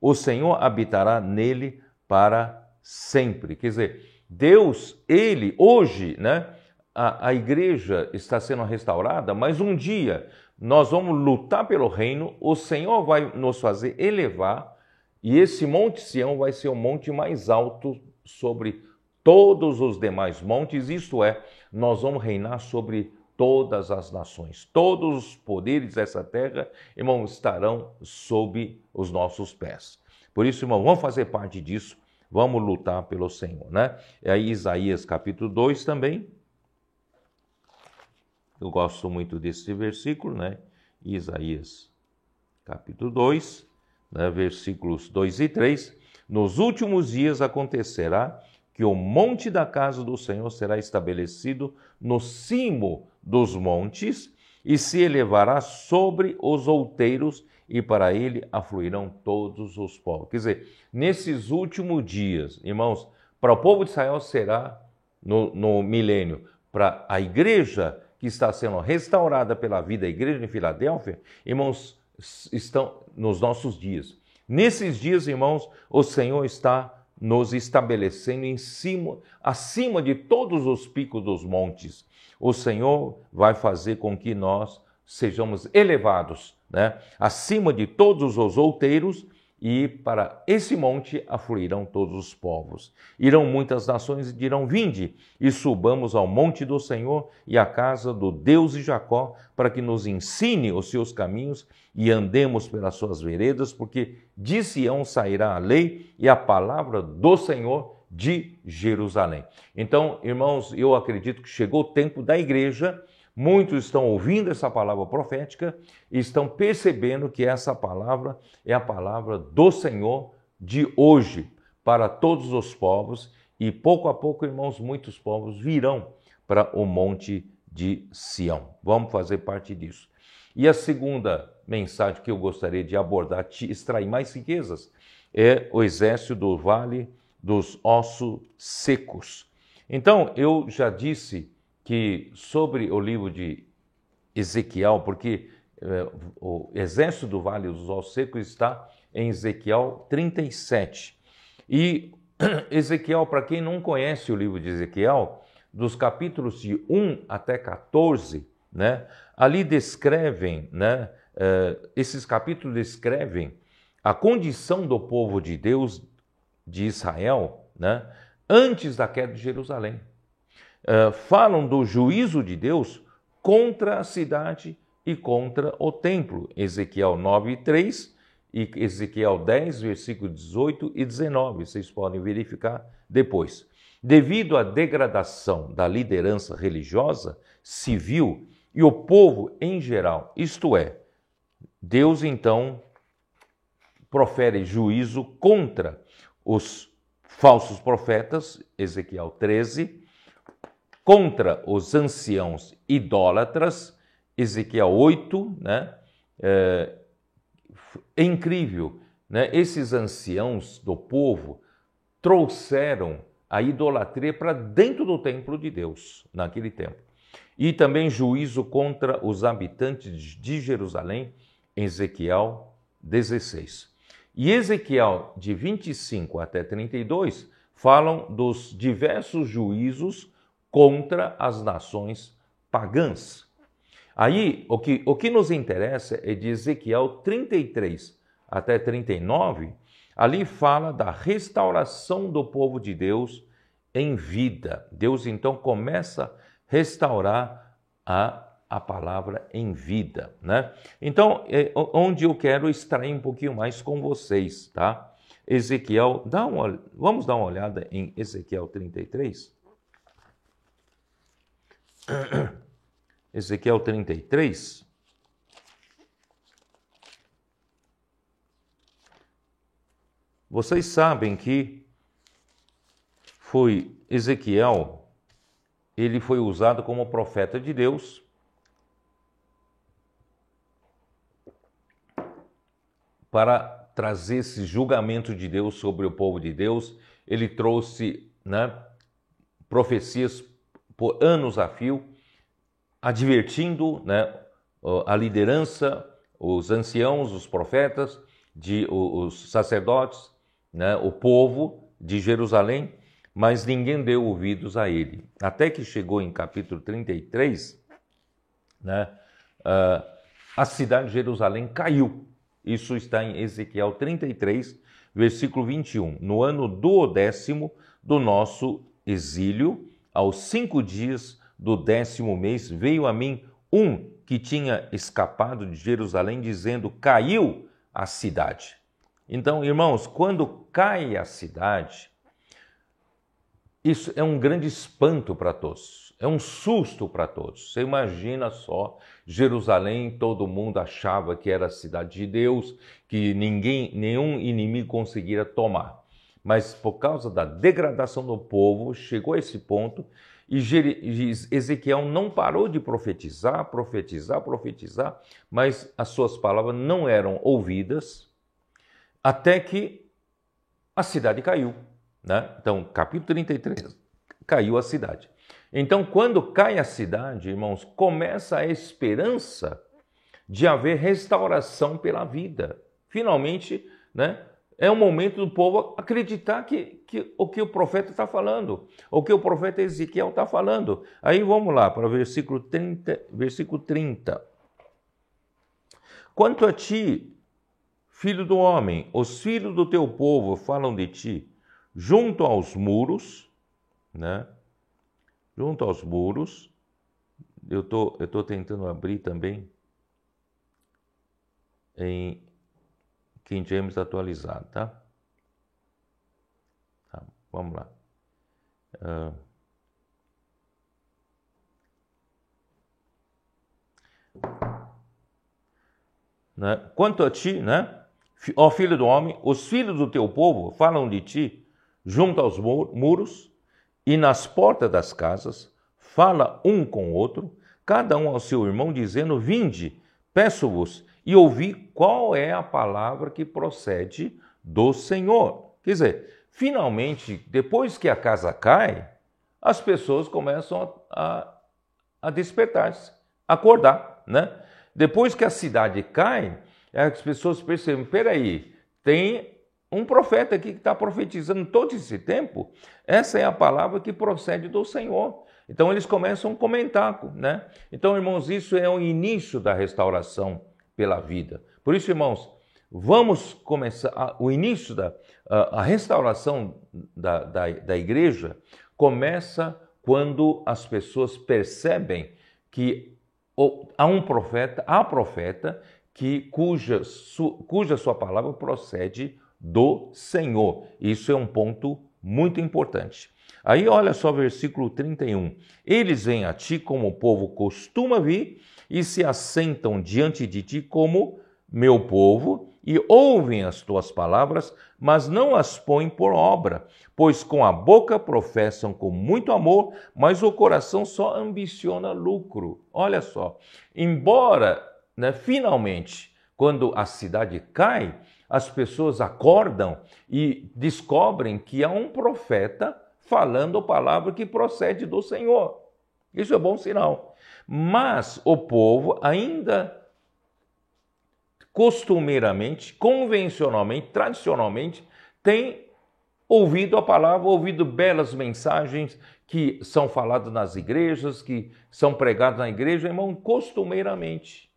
O Senhor habitará nele para sempre. Quer dizer, Deus, Ele, hoje, né, a, a igreja está sendo restaurada, mas um dia nós vamos lutar pelo reino, o Senhor vai nos fazer elevar, e esse Monte Sião vai ser o monte mais alto sobre todos os demais montes, isto é, nós vamos reinar sobre todas as nações, todos os poderes dessa terra, irmão, estarão sob os nossos pés. Por isso, irmão, vamos fazer parte disso. Vamos lutar pelo Senhor, né? E aí Isaías capítulo dois também. Eu gosto muito desse versículo, né? Isaías capítulo dois, né? Versículos dois e três. Nos últimos dias acontecerá que o monte da casa do Senhor será estabelecido no cimo dos montes e se elevará sobre os outeiros e para ele afluirão todos os povos. Quer dizer, nesses últimos dias, irmãos, para o povo de Israel será no, no milênio, para a igreja que está sendo restaurada pela vida, a igreja de Filadélfia, irmãos, estão nos nossos dias. Nesses dias, irmãos, o Senhor está nos estabelecendo em cima, acima de todos os picos dos montes. O Senhor vai fazer com que nós sejamos elevados, né, acima de todos os outeiros, e para esse monte afluirão todos os povos. Irão muitas nações e dirão, vinde, e subamos ao monte do Senhor e à casa do Deus de Jacó, para que nos ensine os seus caminhos e andemos pelas suas veredas, porque de Sião sairá a lei e a palavra do Senhor de Jerusalém. Então, irmãos, eu acredito que chegou o tempo da igreja. Muitos estão ouvindo essa palavra profética e estão percebendo que essa palavra é a palavra do Senhor de hoje para todos os povos. E pouco a pouco, irmãos, muitos povos virão para o monte de Sião. Vamos fazer parte disso. E a segunda mensagem que eu gostaria de abordar, te extrair mais riquezas, é o exército do vale dos ossos secos. Então, eu já disse... que sobre o livro de Ezequiel, porque eh, o exército do Vale dos Ossos Secos está em Ezequiel trinta e sete. E Ezequiel, para quem não conhece o livro de Ezequiel, dos capítulos de um até quatorze, né? Ali descrevem, né? Uh, esses capítulos descrevem a condição do povo de Deus, de Israel, né? Antes da queda de Jerusalém. Uh, falam do juízo de Deus contra a cidade e contra o templo. Ezequiel nove, três e Ezequiel dez, versículo dezoito e dezenove. Vocês podem verificar depois. Devido à degradação da liderança religiosa, civil e o povo em geral, isto é, Deus então profere juízo contra os falsos profetas, Ezequiel treze, contra os anciãos idólatras, Ezequiel oito, né? É, é incrível, né? Esses anciãos do povo trouxeram a idolatria para dentro do templo de Deus, naquele tempo. E também juízo contra os habitantes de Jerusalém, Ezequiel dezesseis. E Ezequiel de vinte e cinco até trinta e dois falam dos diversos juízos contra as nações pagãs. Aí, o que, o que nos interessa é de Ezequiel trinta e três até trinta e nove, ali fala da restauração do povo de Deus em vida. Deus, então, começa a restaurar a, a palavra em vida, né? Então, é onde eu quero extrair um pouquinho mais com vocês, tá? Ezequiel, dá uma, vamos dar uma olhada em Ezequiel trinta e três. Ezequiel trinta e três. Vocês sabem que foi Ezequiel, ele foi usado como profeta de Deus para trazer esse julgamento de Deus sobre o povo de Deus. Ele trouxe, né, profecias por anos a fio, advertindo, né, a liderança, os anciãos, os profetas, de, os sacerdotes, né, o povo de Jerusalém, mas ninguém deu ouvidos a ele. Até que chegou em capítulo trinta e três, né, uh, a cidade de Jerusalém caiu. Isso está em Ezequiel trinta e três, versículo vinte e um. No ano duodécimo do nosso exílio, aos cinco dias do décimo mês, veio a mim um que tinha escapado de Jerusalém, dizendo: caiu a cidade. Então, irmãos, quando cai a cidade, isso é um grande espanto para todos, é um susto para todos. Você imagina só, Jerusalém, todo mundo achava que era a cidade de Deus, que ninguém, nenhum inimigo conseguiria tomar. Mas por causa da degradação do povo, chegou a esse ponto, e Ezequiel não parou de profetizar, profetizar, profetizar, mas as suas palavras não eram ouvidas, até que a cidade caiu, né? Então, capítulo trinta e três, caiu a cidade. Então, quando cai a cidade, irmãos, começa a esperança de haver restauração pela vida. Finalmente, né? É o momento do povo acreditar que, que o que o profeta está falando, o que o profeta Ezequiel está falando. Aí vamos lá para o versículo trinta. Quanto a ti, filho do homem, os filhos do teu povo falam de ti, junto aos muros, né? Junto aos muros, eu tô, eu tô tentando abrir também em King James atualizado, tá? Tá, vamos lá. Uh, né? Quanto a ti, né? Ó filho do homem, os filhos do teu povo falam de ti junto aos muros e nas portas das casas, fala um com o outro, cada um ao seu irmão, dizendo: vinde, peço-vos, e ouvi qual é a palavra que procede do Senhor. Quer dizer, finalmente, depois que a casa cai, as pessoas começam a, a, a despertar-se, acordar, né? Depois que a cidade cai, as pessoas percebem: peraí, tem um profeta aqui que está profetizando todo esse tempo, essa é a palavra que procede do Senhor. Então eles começam a comentar, né? Então, irmãos, isso é o início da restauração pela vida. Por isso, irmãos, vamos começar, a, o início da a, a restauração da, da, da igreja começa quando as pessoas percebem que ou, há um profeta, há profeta que, cuja, su, cuja sua palavra procede do Senhor. Isso é um ponto muito importante. Aí olha só o versículo trinta e um. Eles vêm a ti como o povo costuma vir e se assentam diante de ti como meu povo e ouvem as tuas palavras, mas não as põem por obra, pois com a boca professam com muito amor, mas o coração só ambiciona lucro. Olha só, embora, né, finalmente, quando a cidade cai, as pessoas acordam e descobrem que há um profeta falando a palavra que procede do Senhor. Isso é bom sinal. Mas o povo ainda costumeiramente, convencionalmente, tradicionalmente, tem ouvido a palavra, ouvido belas mensagens que são faladas nas igrejas, que são pregadas na igreja, irmão, costumeiramente.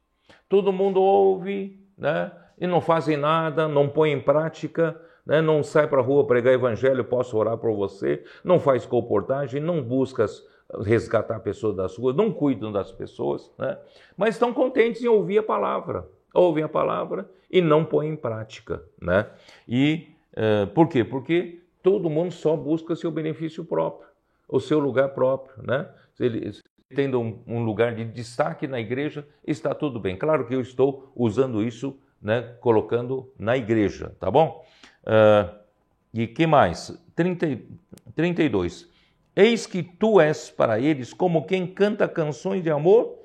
Todo mundo ouve, né? E não fazem nada, não põe em prática, né? Não sai para a rua pregar evangelho, posso orar por você, não faz comportagem, não busca resgatar pessoas das ruas, não cuidam das pessoas, né? Mas estão contentes em ouvir a palavra. Ouvem a palavra e não põem em prática, né? E uh, por quê? Porque todo mundo só busca seu benefício próprio, o seu lugar próprio, né? Ele, tendo um, um lugar de destaque na igreja, está tudo bem. Claro que eu estou usando isso, né? Colocando na igreja, tá bom? Uh, e que mais? trinta, trinta e dois. Eis que tu és para eles como quem canta canções de amor,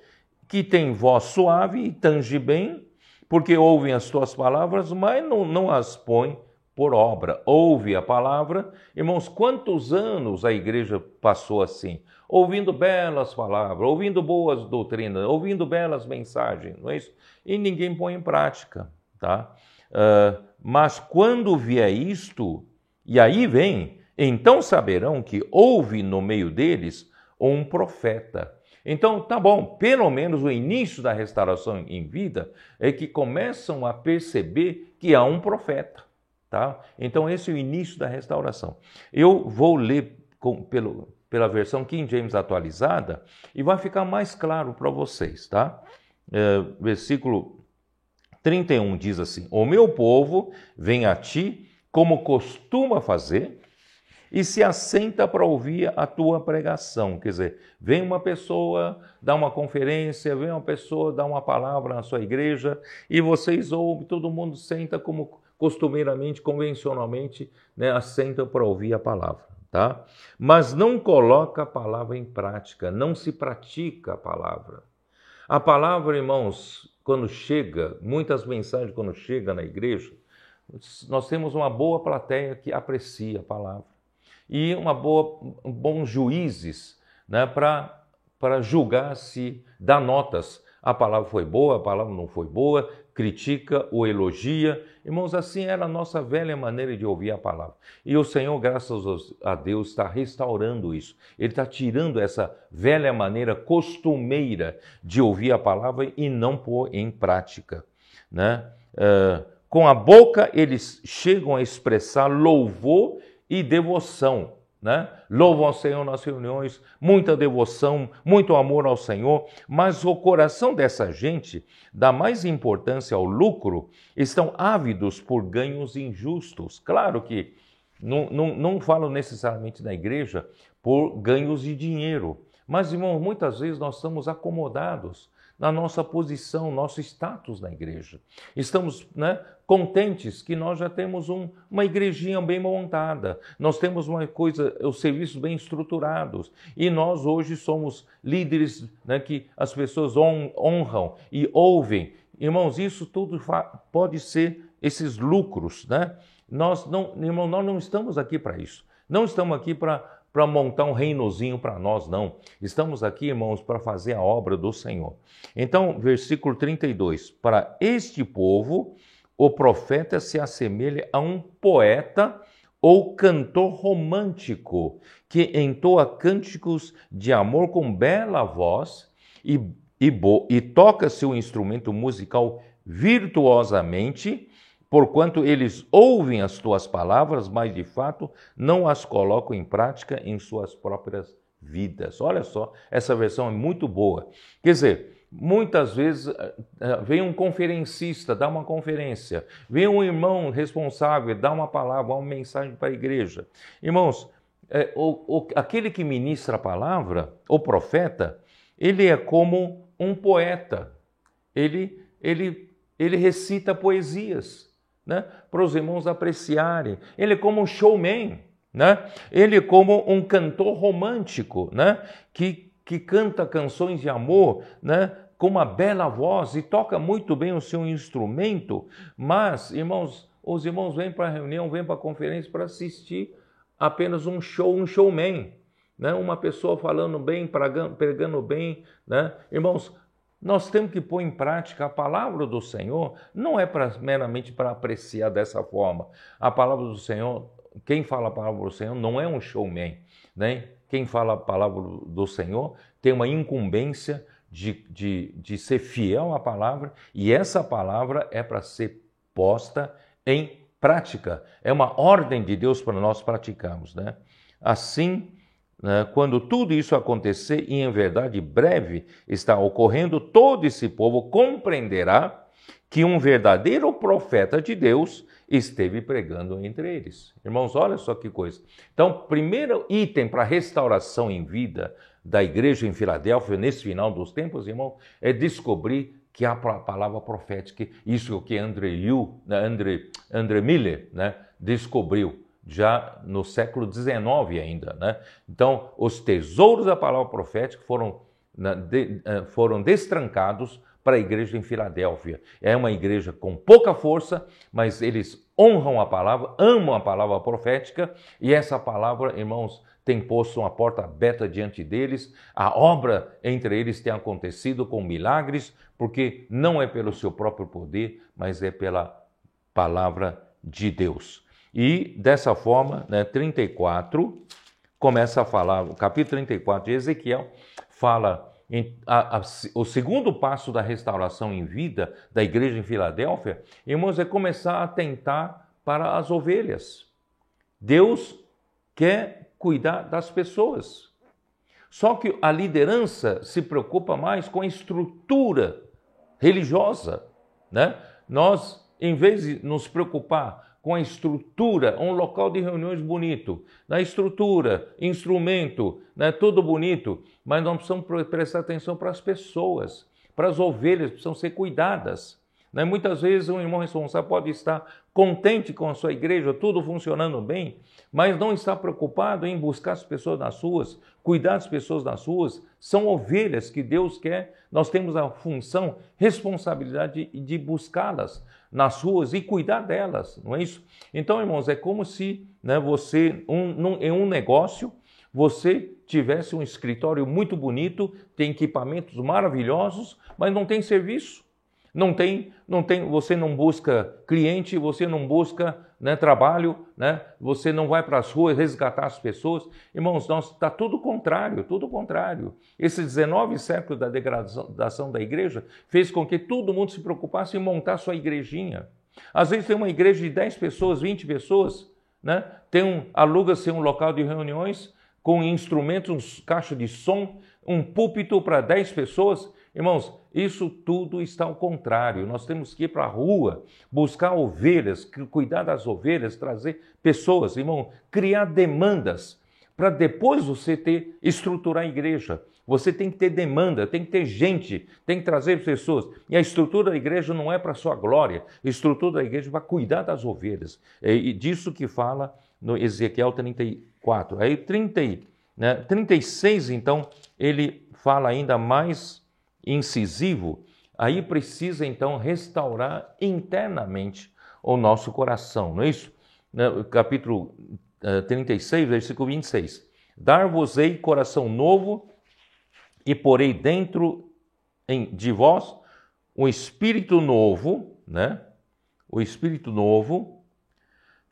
que tem voz suave e tange bem, porque ouvem as tuas palavras, mas não, não as põem por obra. Ouve a palavra. Irmãos, quantos anos a igreja passou assim? Ouvindo belas palavras, ouvindo boas doutrinas, ouvindo belas mensagens, não é isso? E ninguém põe em prática, tá? Uh, mas quando vier isto, e aí vem, então saberão que houve no meio deles um profeta. Então, tá bom, pelo menos o início da restauração em vida é que começam a perceber que há um profeta, tá? Então, esse é o início da restauração. Eu vou ler com, pelo, pela versão King James atualizada e vai ficar mais claro para vocês, tá? É, versículo trinta e um diz assim: o meu povo vem a ti como costuma fazer, e se assenta para ouvir a tua pregação. Quer dizer, vem uma pessoa, dá uma conferência, vem uma pessoa, dá uma palavra na sua igreja, e vocês ouvem, todo mundo senta como costumeiramente, convencionalmente, né, assenta para ouvir a palavra, tá? Mas não coloca a palavra em prática, não se pratica a palavra. A palavra, irmãos, quando chega, muitas mensagens quando chega na igreja, nós temos uma boa plateia que aprecia a palavra. E uma boa, bons juízes, né, para julgar se dá notas. A palavra foi boa, a palavra não foi boa, critica ou elogia. Irmãos, assim era a nossa velha maneira de ouvir a palavra. E o Senhor, graças a Deus, está restaurando isso. Ele está tirando essa velha maneira costumeira de ouvir a palavra e não pôr em prática, né? Uh, com a boca eles chegam a expressar louvor e devoção, né? Louvam ao Senhor nas reuniões, muita devoção, muito amor ao Senhor, mas o coração dessa gente dá mais importância ao lucro, estão ávidos por ganhos injustos. Claro que não, não, não falo necessariamente da igreja por ganhos de dinheiro, mas, irmão, muitas vezes nós estamos acomodados na nossa posição, nosso status na igreja. Estamos, né, contentes que nós já temos um, uma igrejinha bem montada, nós temos uma coisa, os serviços bem estruturados, e nós hoje somos líderes, né, que as pessoas honram e ouvem. Irmãos, isso tudo pode ser esses lucros, né? Nós não, irmão, nós não estamos aqui para isso, não estamos aqui para... para montar um reinozinho para nós, não. Estamos aqui, irmãos, para fazer a obra do Senhor. Então, versículo trinta e dois. Para este povo, o profeta se assemelha a um poeta ou cantor romântico, que entoa cânticos de amor com bela voz e, e, bo, e toca seu instrumento musical virtuosamente, porquanto eles ouvem as tuas palavras, mas de fato não as colocam em prática em suas próprias vidas. Olha só, essa versão é muito boa. Quer dizer, muitas vezes vem um conferencista, dá uma conferência, vem um irmão responsável, dá uma palavra, uma mensagem para a igreja. Irmãos, é, o, o, aquele que ministra a palavra, o profeta, ele é como um poeta, ele, ele, ele recita poesias, né, para os irmãos apreciarem. Ele é como um showman, né? Ele é como um cantor romântico, né, que, que canta canções de amor, né, com uma bela voz e toca muito bem o seu instrumento. Mas, irmãos, os irmãos vêm para a reunião, vêm para a conferência para assistir apenas um show, um showman, né, uma pessoa falando bem, pregando bem, né? Irmãos, nós temos que pôr em prática a palavra do Senhor, não é pra, meramente para apreciar dessa forma. A palavra do Senhor, quem fala a palavra do Senhor não é um showman, né? Quem fala a palavra do Senhor tem uma incumbência de, de, de ser fiel à palavra, e essa palavra é para ser posta em prática. É uma ordem de Deus para nós praticarmos, né? Assim, quando tudo isso acontecer, e em verdade breve está ocorrendo, todo esse povo compreenderá que um verdadeiro profeta de Deus esteve pregando entre eles. Irmãos, olha só que coisa. Então, primeiro item para a restauração em vida da igreja em Filadélfia, nesse final dos tempos, irmãos, é descobrir que a palavra profética, isso que André, Liu, André, André Miller, né, descobriu já no século dezenove ainda, né? Então, os tesouros da palavra profética foram, né, de, foram destrancados para a igreja em Filadélfia. É uma igreja com pouca força, mas eles honram a palavra, amam a palavra profética, e essa palavra, irmãos, tem posto uma porta aberta diante deles. A obra entre eles tem acontecido com milagres, porque não é pelo seu próprio poder, mas é pela palavra de Deus. E dessa forma, né, trinta e quatro, começa a falar, o capítulo trinta e quatro de Ezequiel fala em, a, a, o segundo passo da restauração em vida da igreja em Filadélfia, irmãos, é começar a atentar para as ovelhas. Deus quer cuidar das pessoas, só que a liderança se preocupa mais com a estrutura religiosa, né? Nós, em vez de nos preocupar com a estrutura, um local de reuniões bonito, na estrutura, instrumento, né, tudo bonito, mas nós precisamos prestar atenção para as pessoas, para as ovelhas, precisam ser cuidadas, né? Muitas vezes um irmão responsável pode estar contente com a sua igreja, tudo funcionando bem, mas não está preocupado em buscar as pessoas nas ruas, cuidar das pessoas nas ruas. São ovelhas que Deus quer, nós temos a função, responsabilidade de, de buscá-las nas ruas e cuidar delas, não é isso? Então, irmãos, é como se, né, você, um, num, em um negócio, você tivesse um escritório muito bonito, tem equipamentos maravilhosos, mas não tem serviço, não tem, não tem, você não busca cliente, você não busca, né, trabalho, né, você não vai para as ruas resgatar as pessoas. Irmãos, está tudo contrário, tudo contrário. Esse dezenove séculos da degradação da igreja fez com que todo mundo se preocupasse em montar sua igrejinha. Às vezes tem uma igreja de dez pessoas, vinte pessoas, né, tem um, aluga-se um local de reuniões com instrumentos, um caixa de som, um púlpito para dez pessoas. Irmãos, isso tudo está ao contrário. Nós temos que ir para a rua, buscar ovelhas, cuidar das ovelhas, trazer pessoas, irmão, criar demandas, para depois você ter, estruturar a igreja. Você tem que ter demanda, tem que ter gente, tem que trazer pessoas. E a estrutura da igreja não é para sua glória, a estrutura da igreja é para cuidar das ovelhas. É disso que fala no Ezequiel trinta e quatro. Aí trinta, né, trinta e seis, então, ele fala ainda mais incisivo. Aí precisa então restaurar internamente o nosso coração, não é isso? Capítulo trinta e seis, versículo vinte e seis. Dar-vos-ei coração novo e porei dentro de vós um espírito novo, né? O espírito novo,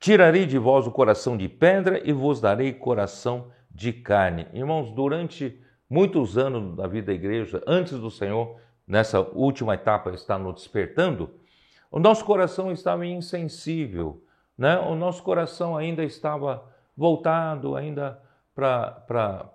Tirarei de vós o coração de pedra e vos darei coração de carne. Irmãos, durante muitos anos da vida da igreja, antes do Senhor, nessa última etapa está nos despertando, o nosso coração estava insensível, né? O nosso coração ainda estava voltado ainda para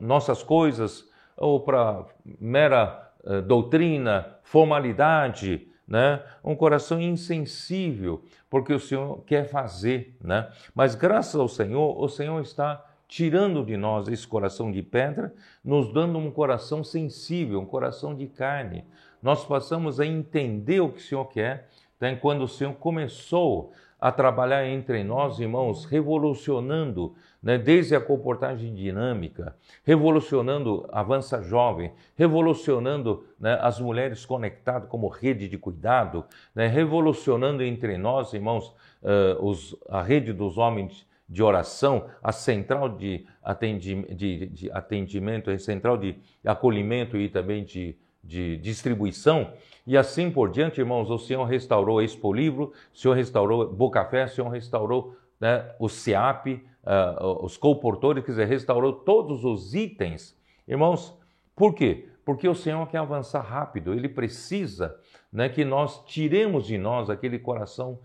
nossas coisas, ou para mera uh, doutrina, formalidade, né? Um coração insensível, porque o Senhor quer fazer, né? Mas graças ao Senhor, o Senhor está tirando de nós esse coração de pedra, nos dando um coração sensível, um coração de carne. Nós passamos a entender o que o Senhor quer, né? Quando o Senhor começou a trabalhar entre nós, irmãos, revolucionando, né, desde a comportagem dinâmica, revolucionando Avança Jovem, revolucionando, né, as mulheres conectadas como rede de cuidado, né, revolucionando entre nós, irmãos, uh, os, a rede dos homens de oração, a central de, atendi, de, de atendimento, a central de acolhimento e também de de distribuição, e assim por diante, irmãos. O Senhor restaurou a Expo Livro, o Senhor restaurou Bocafé, o Senhor restaurou, né, o SEAP, uh, os comportores, quer dizer, restaurou todos os itens. Irmãos, por quê? Porque o Senhor quer avançar rápido, Ele precisa, né, que nós tiremos de nós aquele coração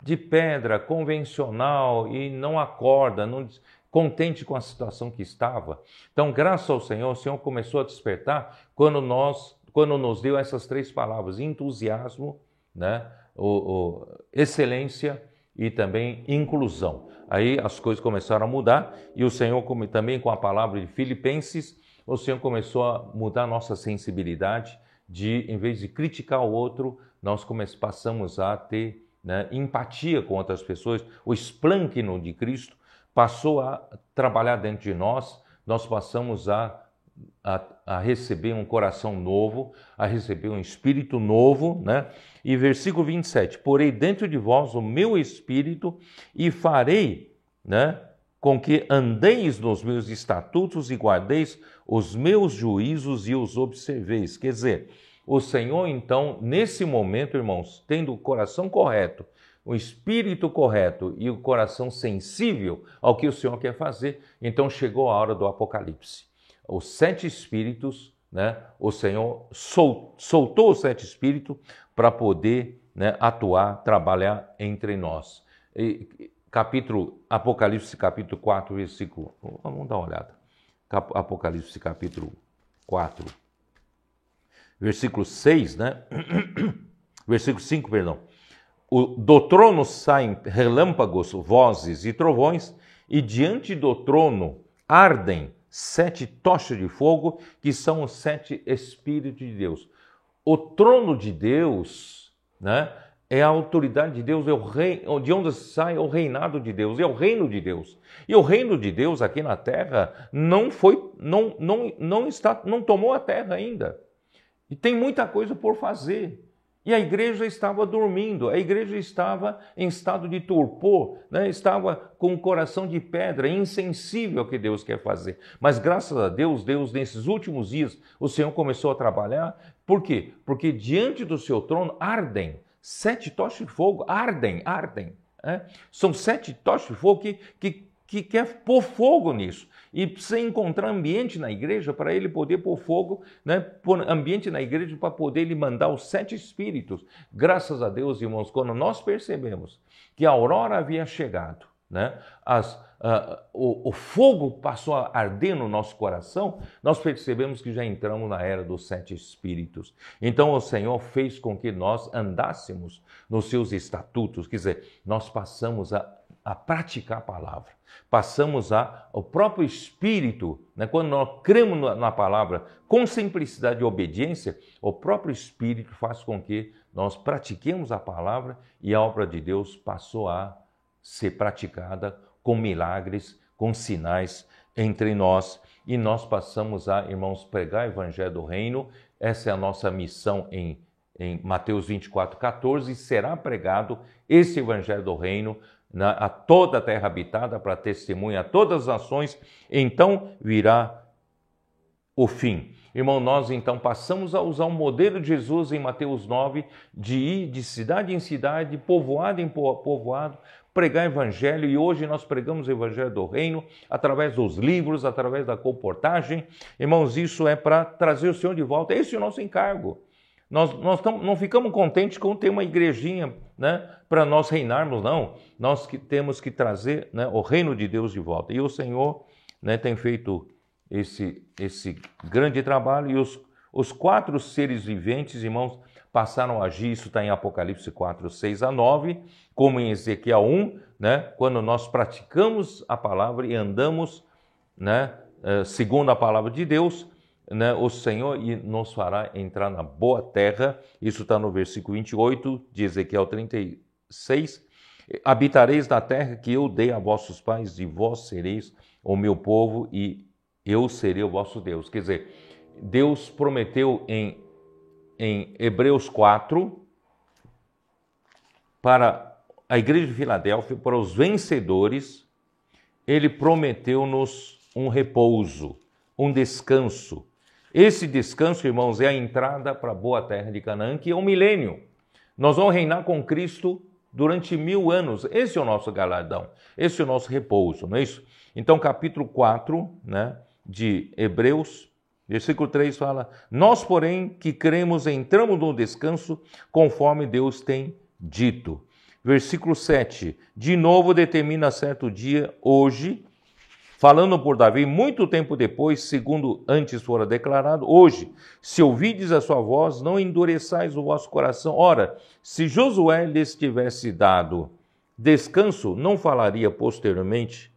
de pedra, convencional, e não acorda, não contente com a situação que estava. Então, graças ao Senhor, o Senhor começou a despertar quando, nós, quando nos deu essas três palavras: entusiasmo, né? o, o, excelência e também inclusão. Aí as coisas começaram a mudar, e o Senhor também, com a palavra de Filipenses, o Senhor começou a mudar a nossa sensibilidade de, em vez de criticar o outro, nós passamos a ter, né, empatia com outras pessoas. O esplêndido de Cristo passou a trabalhar dentro de nós, nós passamos a, a, a receber um coração novo, a receber um espírito novo, né? E versículo vinte e sete, porei dentro de vós o meu espírito e farei, né, com que andeis nos meus estatutos e guardeis os meus juízos e os observeis. Quer dizer, o Senhor então, nesse momento, irmãos, tendo o coração correto, o espírito correto e o coração sensível ao que o Senhor quer fazer, então chegou a hora do Apocalipse. Os sete espíritos, né, o Senhor sol, soltou os sete espíritos para poder, né, atuar, trabalhar entre nós. E, capítulo, Apocalipse capítulo quatro, versículo... Vamos dar uma olhada. Cap, Apocalipse capítulo quatro, versículo seis, né? Versículo cinco, perdão. O, do trono saem relâmpagos, vozes e trovões, e diante do trono ardem sete tochas de fogo, que são os sete Espíritos de Deus. O trono de Deus, né, é a autoridade de Deus, é o rei, de onde sai o reinado de Deus, é o reino de Deus. E o reino de Deus aqui na terra não foi, não, não, não está, não tomou a terra ainda. E tem muita coisa por fazer. E a igreja estava dormindo, a igreja estava em estado de torpor, né? Estava com o coração de pedra, insensível ao que Deus quer fazer. Mas graças a Deus, Deus nesses últimos dias, o Senhor começou a trabalhar. Por quê? Porque diante do seu trono ardem sete tochas de fogo, ardem, ardem. Né? São sete tochas de fogo que, que, que quer pôr fogo nisso. E precisa encontrar ambiente na igreja para ele poder pôr fogo, né? Pôr ambiente na igreja para poder ele mandar os sete espíritos. Graças a Deus, irmãos, quando nós percebemos que a aurora havia chegado, né? As, uh, o, o fogo passou a arder no nosso coração, nós percebemos que já entramos na era dos sete espíritos. Então o Senhor fez com que nós andássemos nos seus estatutos, quer dizer, nós passamos a a praticar a palavra, passamos a, ao próprio Espírito, né? Quando nós cremos na, na palavra com simplicidade e obediência, o próprio Espírito faz com que nós pratiquemos a palavra, e a obra de Deus passou a ser praticada com milagres, com sinais entre nós, e nós passamos a, irmãos, pregar o Evangelho do Reino. Essa é a nossa missão em, em Mateus vinte e quatro, quatorze, será pregado esse Evangelho do Reino Na, a toda a terra habitada, para testemunha a todas as nações. Então virá o fim. Irmão, nós então passamos a usar o modelo de Jesus em Mateus nove, de ir de cidade em cidade, povoado em povoado, pregar evangelho, e hoje nós pregamos o evangelho do reino através dos livros, através da comportagem. Irmãos, isso é para trazer o Senhor de volta. Esse é o nosso encargo. Nós, nós tam, não ficamos contentes com ter uma igrejinha, né, para nós reinarmos, não. Nós que temos que trazer, né, o reino de Deus de volta. E o Senhor, né, tem feito esse, esse grande trabalho. E os, os quatro seres viventes, irmãos, passaram a agir. Isso está em Apocalipse quatro, seis a nove, como em Ezequiel um, né, quando nós praticamos a palavra e andamos, né, segundo a palavra de Deus, né, o Senhor nos fará entrar na boa terra. Isso está no versículo vinte e oito de Ezequiel trinta e seis. Habitareis na terra que eu dei a vossos pais, e vós sereis o meu povo, e eu serei o vosso Deus. Quer dizer, Deus prometeu em, em Hebreus quatro para a igreja de Filadélfia, para os vencedores, ele prometeu-nos um repouso, um descanso. Esse descanso, irmãos, é a entrada para a boa terra de Canaã, que é um milênio. Nós vamos reinar com Cristo durante mil anos. Esse é o nosso galardão, esse é o nosso repouso, não é isso? Então, capítulo quatro, né, de Hebreus, versículo três fala: nós, porém, que cremos, entramos no descanso, conforme Deus tem dito. Versículo sete, de novo determina certo dia, hoje, falando por Davi, muito tempo depois, segundo antes fora declarado, hoje, se ouvides a sua voz, não endureçais o vosso coração. Ora, se Josué lhes tivesse dado descanso, não falaria posteriormente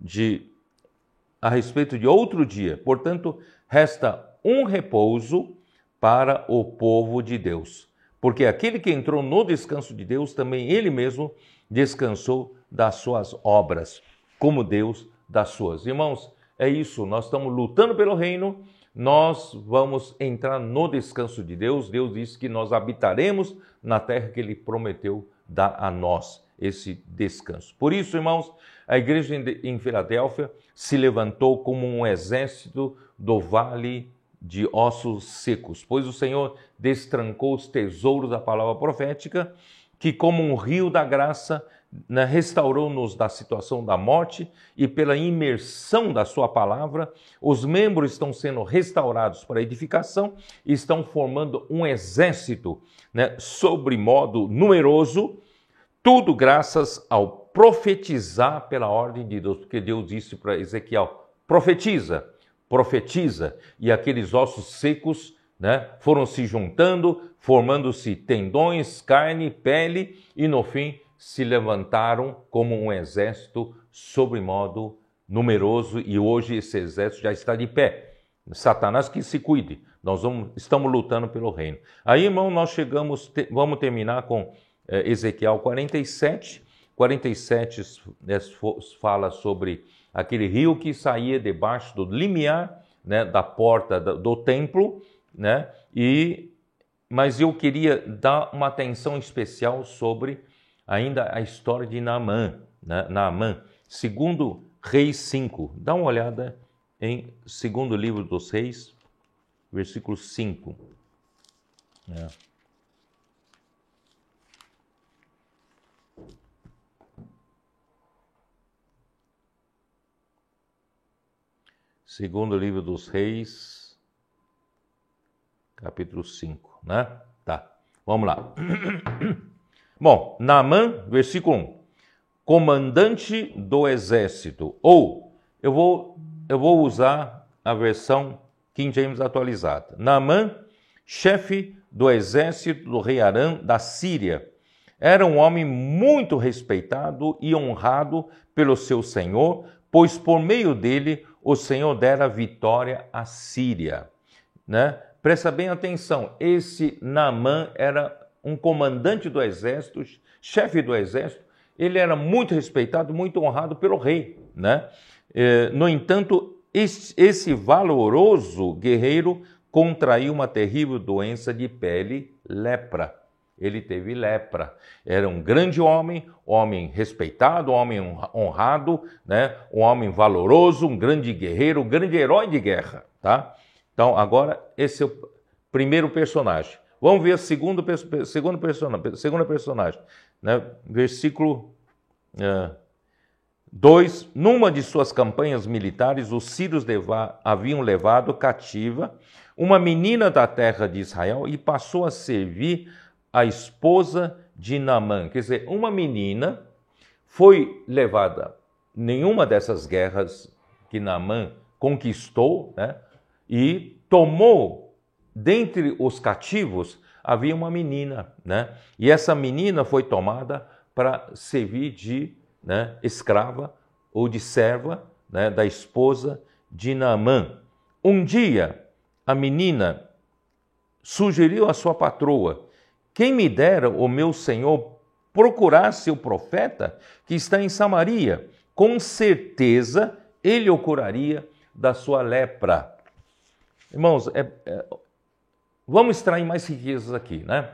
de, a respeito de outro dia. Portanto, resta um repouso para o povo de Deus. Porque aquele que entrou no descanso de Deus, também ele mesmo descansou das suas obras, como Deus das suas. Irmãos, é isso, nós estamos lutando pelo reino, nós vamos entrar no descanso de Deus. Deus disse que nós habitaremos na terra que ele prometeu dar a nós, esse descanso. Por isso, irmãos, a igreja em Filadélfia se levantou como um exército do vale de ossos secos, pois o Senhor destrancou os tesouros da palavra profética, que como um rio da graça, restaurou-nos da situação da morte, e pela imersão da sua palavra, os membros estão sendo restaurados para edificação e estão formando um exército, né, sobre modo numeroso, tudo graças ao profetizar pela ordem de Deus, porque Deus disse para Ezequiel: profetiza, profetiza, e aqueles ossos secos, né, foram se juntando, formando-se tendões, carne, pele, e no fim se levantaram como um exército sobremodo numeroso, e hoje esse exército já está de pé. Satanás que se cuide, nós vamos, estamos lutando pelo reino. Aí, irmão, nós chegamos, te, vamos terminar com eh, Ezequiel quarenta e sete. quarenta e sete né, fala sobre aquele rio que saía debaixo do limiar, né, da porta do, do templo, né, e, mas eu queria dar uma atenção especial sobre ainda a história de Naamã, né? Naamã, segundo Reis cinco. Dá uma olhada em segundo livro dos Reis, versículo cinco. É. segundo livro dos Reis, capítulo cinco, né? Tá, vamos lá. Bom, Naamã, versículo um, comandante do exército, ou eu vou, eu vou usar a versão King James atualizada. Naamã, chefe do exército do rei Arã da Síria, era um homem muito respeitado e honrado pelo seu senhor, pois por meio dele o Senhor dera vitória à Síria. Né? Presta bem atenção, esse Naamã era um comandante do exército, chefe do exército. Ele era muito respeitado, muito honrado pelo rei, né? No entanto, esse valoroso guerreiro contraiu uma terrível doença de pele, lepra. Ele teve lepra. Era um grande homem, homem respeitado, homem honrado, né? Um homem valoroso, um grande guerreiro, um grande herói de guerra, tá? Então, agora, esse é o primeiro personagem. Vamos ver a segunda, segunda, persona, segunda personagem. Né? Versículo dois. É, numa de suas campanhas militares, os sírios leva, haviam levado cativa uma menina da terra de Israel e passou a servir a esposa de Naamã. Quer dizer, uma menina foi levada, nenhuma dessas guerras que Naamã conquistou, né? E tomou, dentre os cativos, havia uma menina, né? E essa menina foi tomada para servir de, né, escrava ou de serva, né, da esposa de Naamã. Um dia, a menina sugeriu à sua patroa: quem me dera o meu senhor procurasse o profeta que está em Samaria, com certeza ele o curaria da sua lepra. Irmãos, é, é, vamos extrair mais riquezas aqui, né?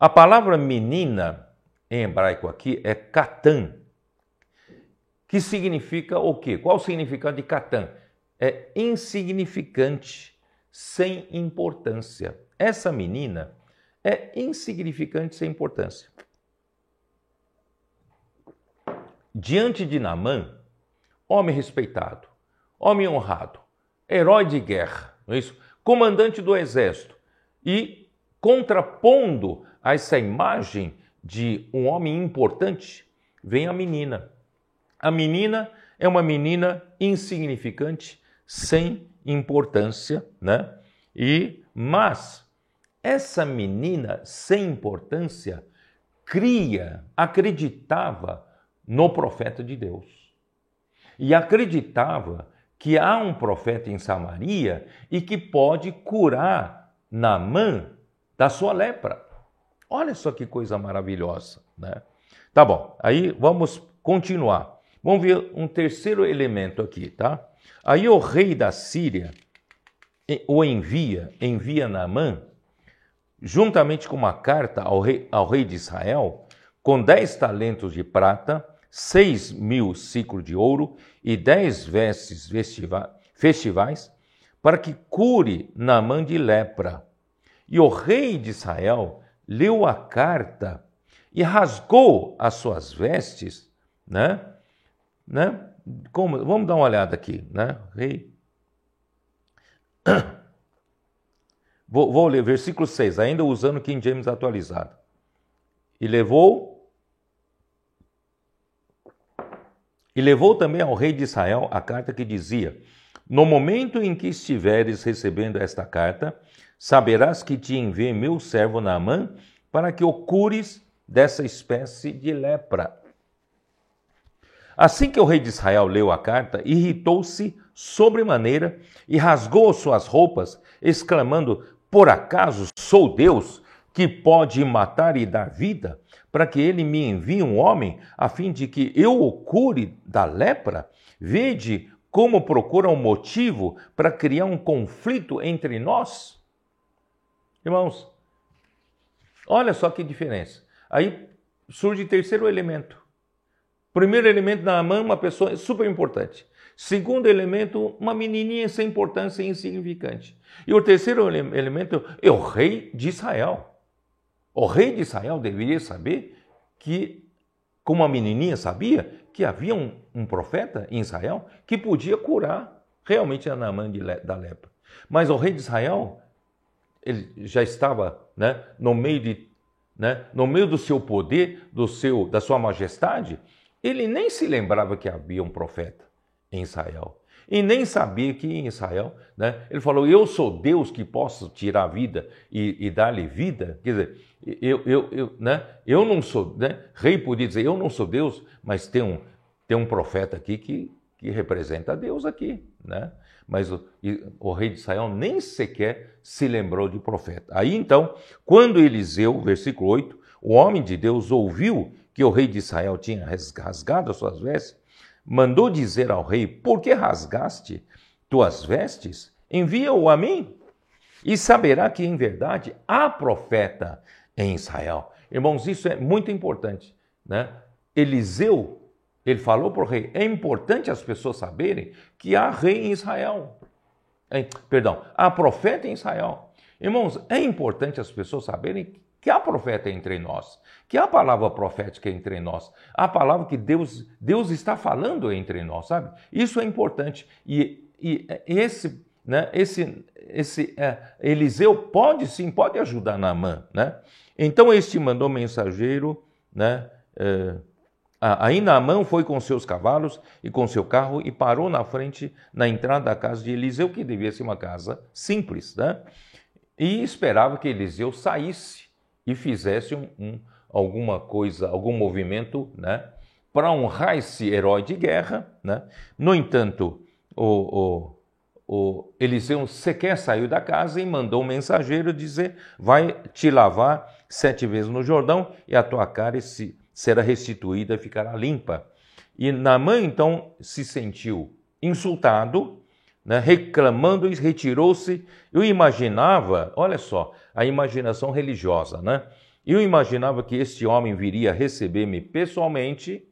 A palavra menina em hebraico aqui é katã, que significa o quê? Qual o significado de katã? É insignificante, sem importância. Essa menina é insignificante, sem importância. Diante de Naamã, homem respeitado, homem honrado, herói de guerra, não é isso? Comandante do exército, e contrapondo a essa imagem de um homem importante, vem a menina. A menina é uma menina insignificante, sem importância, né? E, mas essa menina sem importância cria, acreditava no profeta de Deus. E acreditava que há um profeta em Samaria e que pode curar Naamã da sua lepra. Olha só que coisa maravilhosa, né? Tá bom, aí vamos continuar. Vamos ver um terceiro elemento aqui, tá? Aí o rei da Síria o envia, envia Naamã, juntamente com uma carta ao rei, ao rei de Israel, com dez talentos de prata, seis mil siclos de ouro e dez vestes festivais, para que cure Naamã de lepra. E o rei de Israel leu a carta e rasgou as suas vestes, né? né? Como, vamos dar uma olhada aqui, né? Rei... Vou, vou ler, versículo seis, ainda usando o King James atualizado. E levou, e levou também ao rei de Israel a carta que dizia: no momento em que estiveres recebendo esta carta, saberás que te enviei meu servo Naamã para que o cures dessa espécie de lepra. Assim que o rei de Israel leu a carta, irritou-se sobremaneira e rasgou suas roupas, exclamando: por acaso sou Deus que pode matar e dar vida, para que ele me envie um homem a fim de que eu o cure da lepra? Vede como procura um motivo para criar um conflito entre nós. Irmãos, olha só que diferença. Aí surge o terceiro elemento. Primeiro elemento, Naamã, uma pessoa super importante. Segundo elemento, uma menininha sem importância e insignificante. E o terceiro elemento é o rei de Israel. O rei de Israel deveria saber que, como a menininha sabia, que havia um, um profeta em Israel que podia curar realmente a Naamã de, da lepra. Mas o rei de Israel, ele já estava, né, no meio de, né, no meio do seu poder, do seu, da sua majestade. Ele nem se lembrava que havia um profeta em Israel. E nem sabia que em Israel, né, ele falou: eu sou Deus que posso tirar a vida e, e dar-lhe vida. Quer dizer, eu, eu, eu, né, eu não sou, né, rei podia dizer: eu não sou Deus, mas tem um, tem um profeta aqui que, que representa Deus aqui, né? Mas o, o rei de Israel nem sequer se lembrou de profeta. Aí então, quando Eliseu, versículo oito, o homem de Deus ouviu que o rei de Israel tinha rasgado as suas vestes, mandou dizer ao rei: por que rasgaste tuas vestes? Envia-o a mim, e saberá que em verdade há profeta em Israel. Irmãos, isso é muito importante, né? Eliseu, ele falou para o rei: é importante as pessoas saberem que há rei em Israel. perdão, há profeta em Israel. Irmãos, é importante as pessoas saberem que há profeta entre nós, que há palavra profética entre nós, há palavra que Deus, Deus está falando entre nós, sabe? Isso é importante. E, e esse, né, esse, esse é, Eliseu pode sim, pode ajudar Naamã, né? Então este mandou mensageiro, né? É, aí Naamã foi com seus cavalos e com seu carro e parou na frente, na entrada da casa de Eliseu, que devia ser uma casa simples, né? E esperava que Eliseu saísse e fizesse um, um, alguma coisa, algum movimento, né, para honrar esse herói de guerra, né? No entanto, o, o, o Eliseu sequer saiu da casa e mandou um mensageiro dizer: vai te lavar sete vezes no Jordão e a tua cara se, será restituída e ficará limpa. E Naamã então se sentiu insultado, né, reclamando, e retirou-se. Eu imaginava, olha só, a imaginação religiosa, né? Eu imaginava que este homem viria receber-me pessoalmente,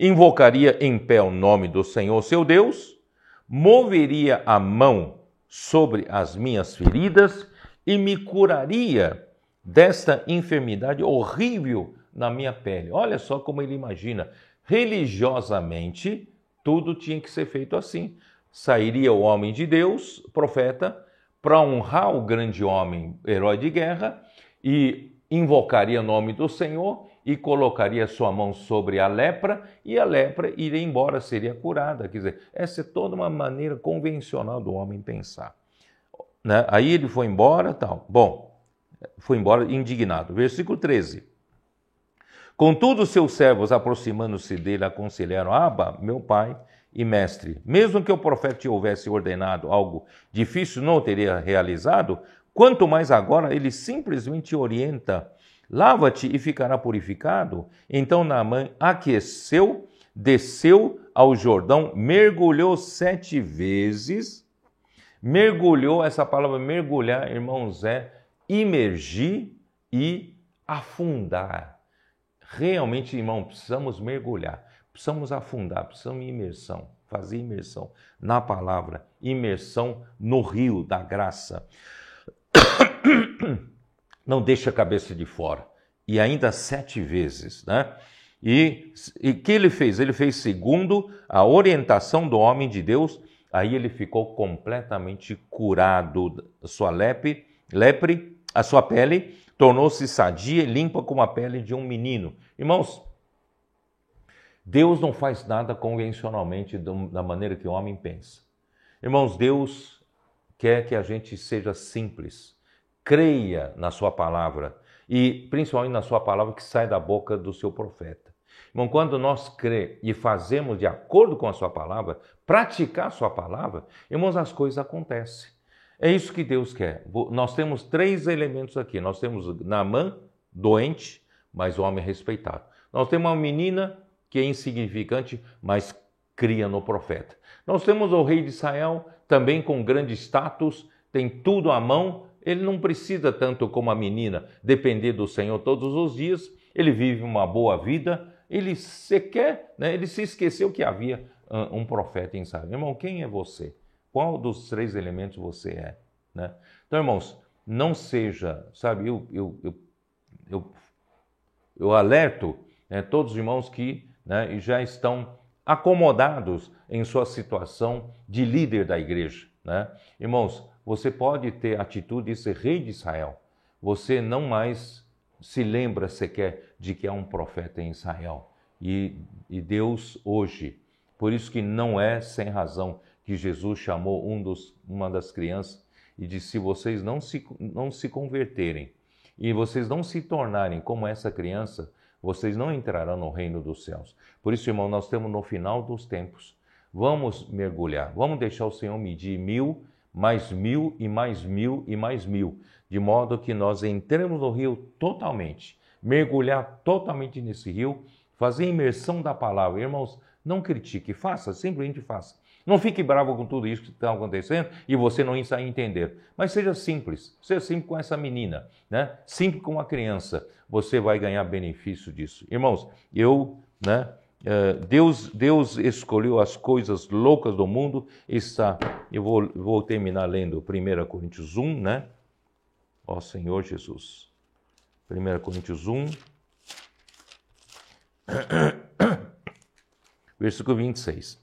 invocaria em pé o nome do Senhor seu Deus, moveria a mão sobre as minhas feridas e me curaria desta enfermidade horrível na minha pele. Olha só como ele imagina. Religiosamente, tudo tinha que ser feito assim. Sairia o homem de Deus, profeta, para honrar o grande homem, herói de guerra, e invocaria o nome do Senhor e colocaria sua mão sobre a lepra, e a lepra iria embora, seria curada. Quer dizer, essa é toda uma maneira convencional do homem pensar, né? Aí ele foi embora, tal. Bom, foi embora indignado. Versículo treze. Contudo, seus servos, aproximando-se dele, aconselharam: Abba, meu pai e mestre, mesmo que o profeta te houvesse ordenado algo difícil, não o teria realizado, quanto mais agora ele simplesmente te orienta: lava-te e ficará purificado. Então Naamã aqueceu, desceu ao Jordão, mergulhou sete vezes. Mergulhou, essa palavra mergulhar, irmãos, é imergir e afundar. Realmente, irmão, precisamos mergulhar. Precisamos afundar, precisamos de imersão, fazer imersão na palavra, imersão no rio da graça. Não deixa a cabeça de fora. E ainda sete vezes, né? E o que ele fez? Ele fez segundo a orientação do homem de Deus. Aí ele ficou completamente curado. A sua lepre, lepre, a sua pele tornou-se sadia e limpa como a pele de um menino. Irmãos, Deus não faz nada convencionalmente da maneira que o homem pensa. Irmãos, Deus quer que a gente seja simples, creia na sua palavra e principalmente na sua palavra que sai da boca do seu profeta. Irmão, quando nós crê e fazemos de acordo com a sua palavra, praticar a sua palavra, irmãos, as coisas acontecem. É isso que Deus quer. Nós temos três elementos aqui. Nós temos Naamã, doente, mas o homem respeitado. Nós temos uma menina que é insignificante, mas cria no profeta. Nós temos o rei de Israel, também com grande status, tem tudo à mão, ele não precisa tanto como a menina depender do Senhor todos os dias, ele vive uma boa vida, ele sequer, né, ele se esqueceu que havia uh, um profeta em Israel. Irmão, quem é você? Qual dos três elementos você é, né? Então, irmãos, não seja, sabe, eu, eu, eu, eu, eu alerto, né, todos os irmãos que, né, e já estão acomodados em sua situação de líder da igreja, né? Irmãos, você pode ter a atitude de ser rei de Israel. Você não mais se lembra sequer de que há um profeta em Israel. E, e Deus hoje, por isso que não é sem razão que Jesus chamou um dos, uma das crianças e disse: se vocês não se, não se converterem e vocês não se tornarem como essa criança, vocês não entrarão no reino dos céus. Por isso, irmão, nós temos no final dos tempos. Vamos mergulhar, vamos deixar o Senhor medir mil, mais mil e mais mil e mais mil, de modo que nós entremos no rio totalmente, mergulhar totalmente nesse rio, fazer imersão da palavra. Irmãos, não critique, faça, simplesmente faça. Não fique bravo com tudo isso que está acontecendo e você não está a entender. Mas seja simples, seja simples com essa menina, né? Simples com a criança. Você vai ganhar benefício disso. Irmãos, eu, né, Deus, Deus escolheu as coisas loucas do mundo. Está, eu vou, vou terminar lendo primeira Coríntios um, né? Ó Senhor Jesus. primeira Coríntios um, versículo vinte e seis.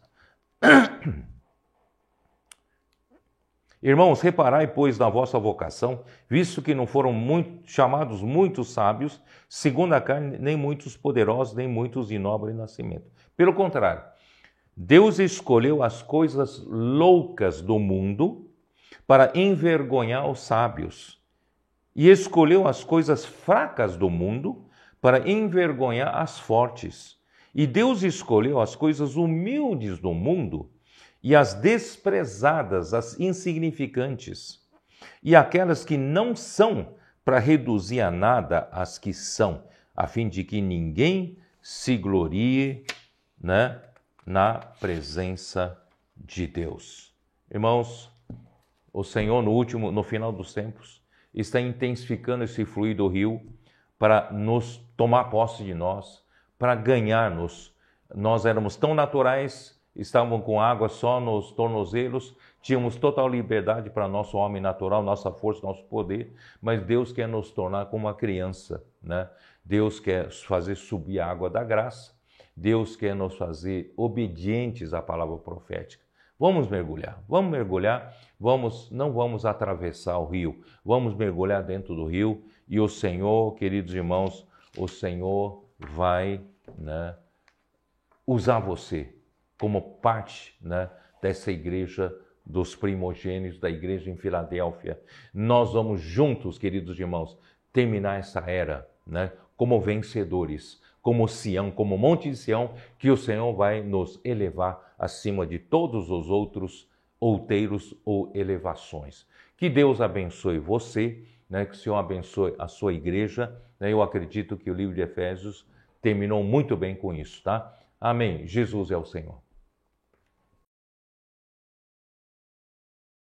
Irmãos, reparai, pois, na vossa vocação, visto que não foram muito, chamados muitos sábios, segundo a carne, nem muitos poderosos, nem muitos de nobre nascimento. Pelo contrário, Deus escolheu as coisas loucas do mundo para envergonhar os sábios, e escolheu as coisas fracas do mundo para envergonhar as fortes. E Deus escolheu as coisas humildes do mundo e as desprezadas, as insignificantes, e aquelas que não são, para reduzir a nada as que são, a fim de que ninguém se glorie, né, na presença de Deus. Irmãos, o Senhor no último, no final dos tempos, está intensificando esse fluir do rio para nos tomar posse de nós, para ganhar-nos. Nós éramos tão naturais, estavam com água só nos tornozelos, tínhamos total liberdade para nosso homem natural, nossa força, nosso poder, mas Deus quer nos tornar como uma criança, né? Deus quer fazer subir a água da graça, Deus quer nos fazer obedientes à palavra profética. Vamos mergulhar, vamos mergulhar, vamos, não vamos atravessar o rio, vamos mergulhar dentro do rio e o Senhor, queridos irmãos, o Senhor vai, né, usar você como parte, né, dessa igreja dos primogênitos, da igreja em Filadélfia. Nós vamos juntos, queridos irmãos, terminar essa era, né, como vencedores, como Sião, como Monte de Sião, que o Senhor vai nos elevar acima de todos os outros outeiros ou elevações. Que Deus abençoe você, né, que o Senhor abençoe a sua igreja. Né, eu acredito que o livro de Efésios terminou muito bem com isso, tá? Amém. Jesus é o Senhor.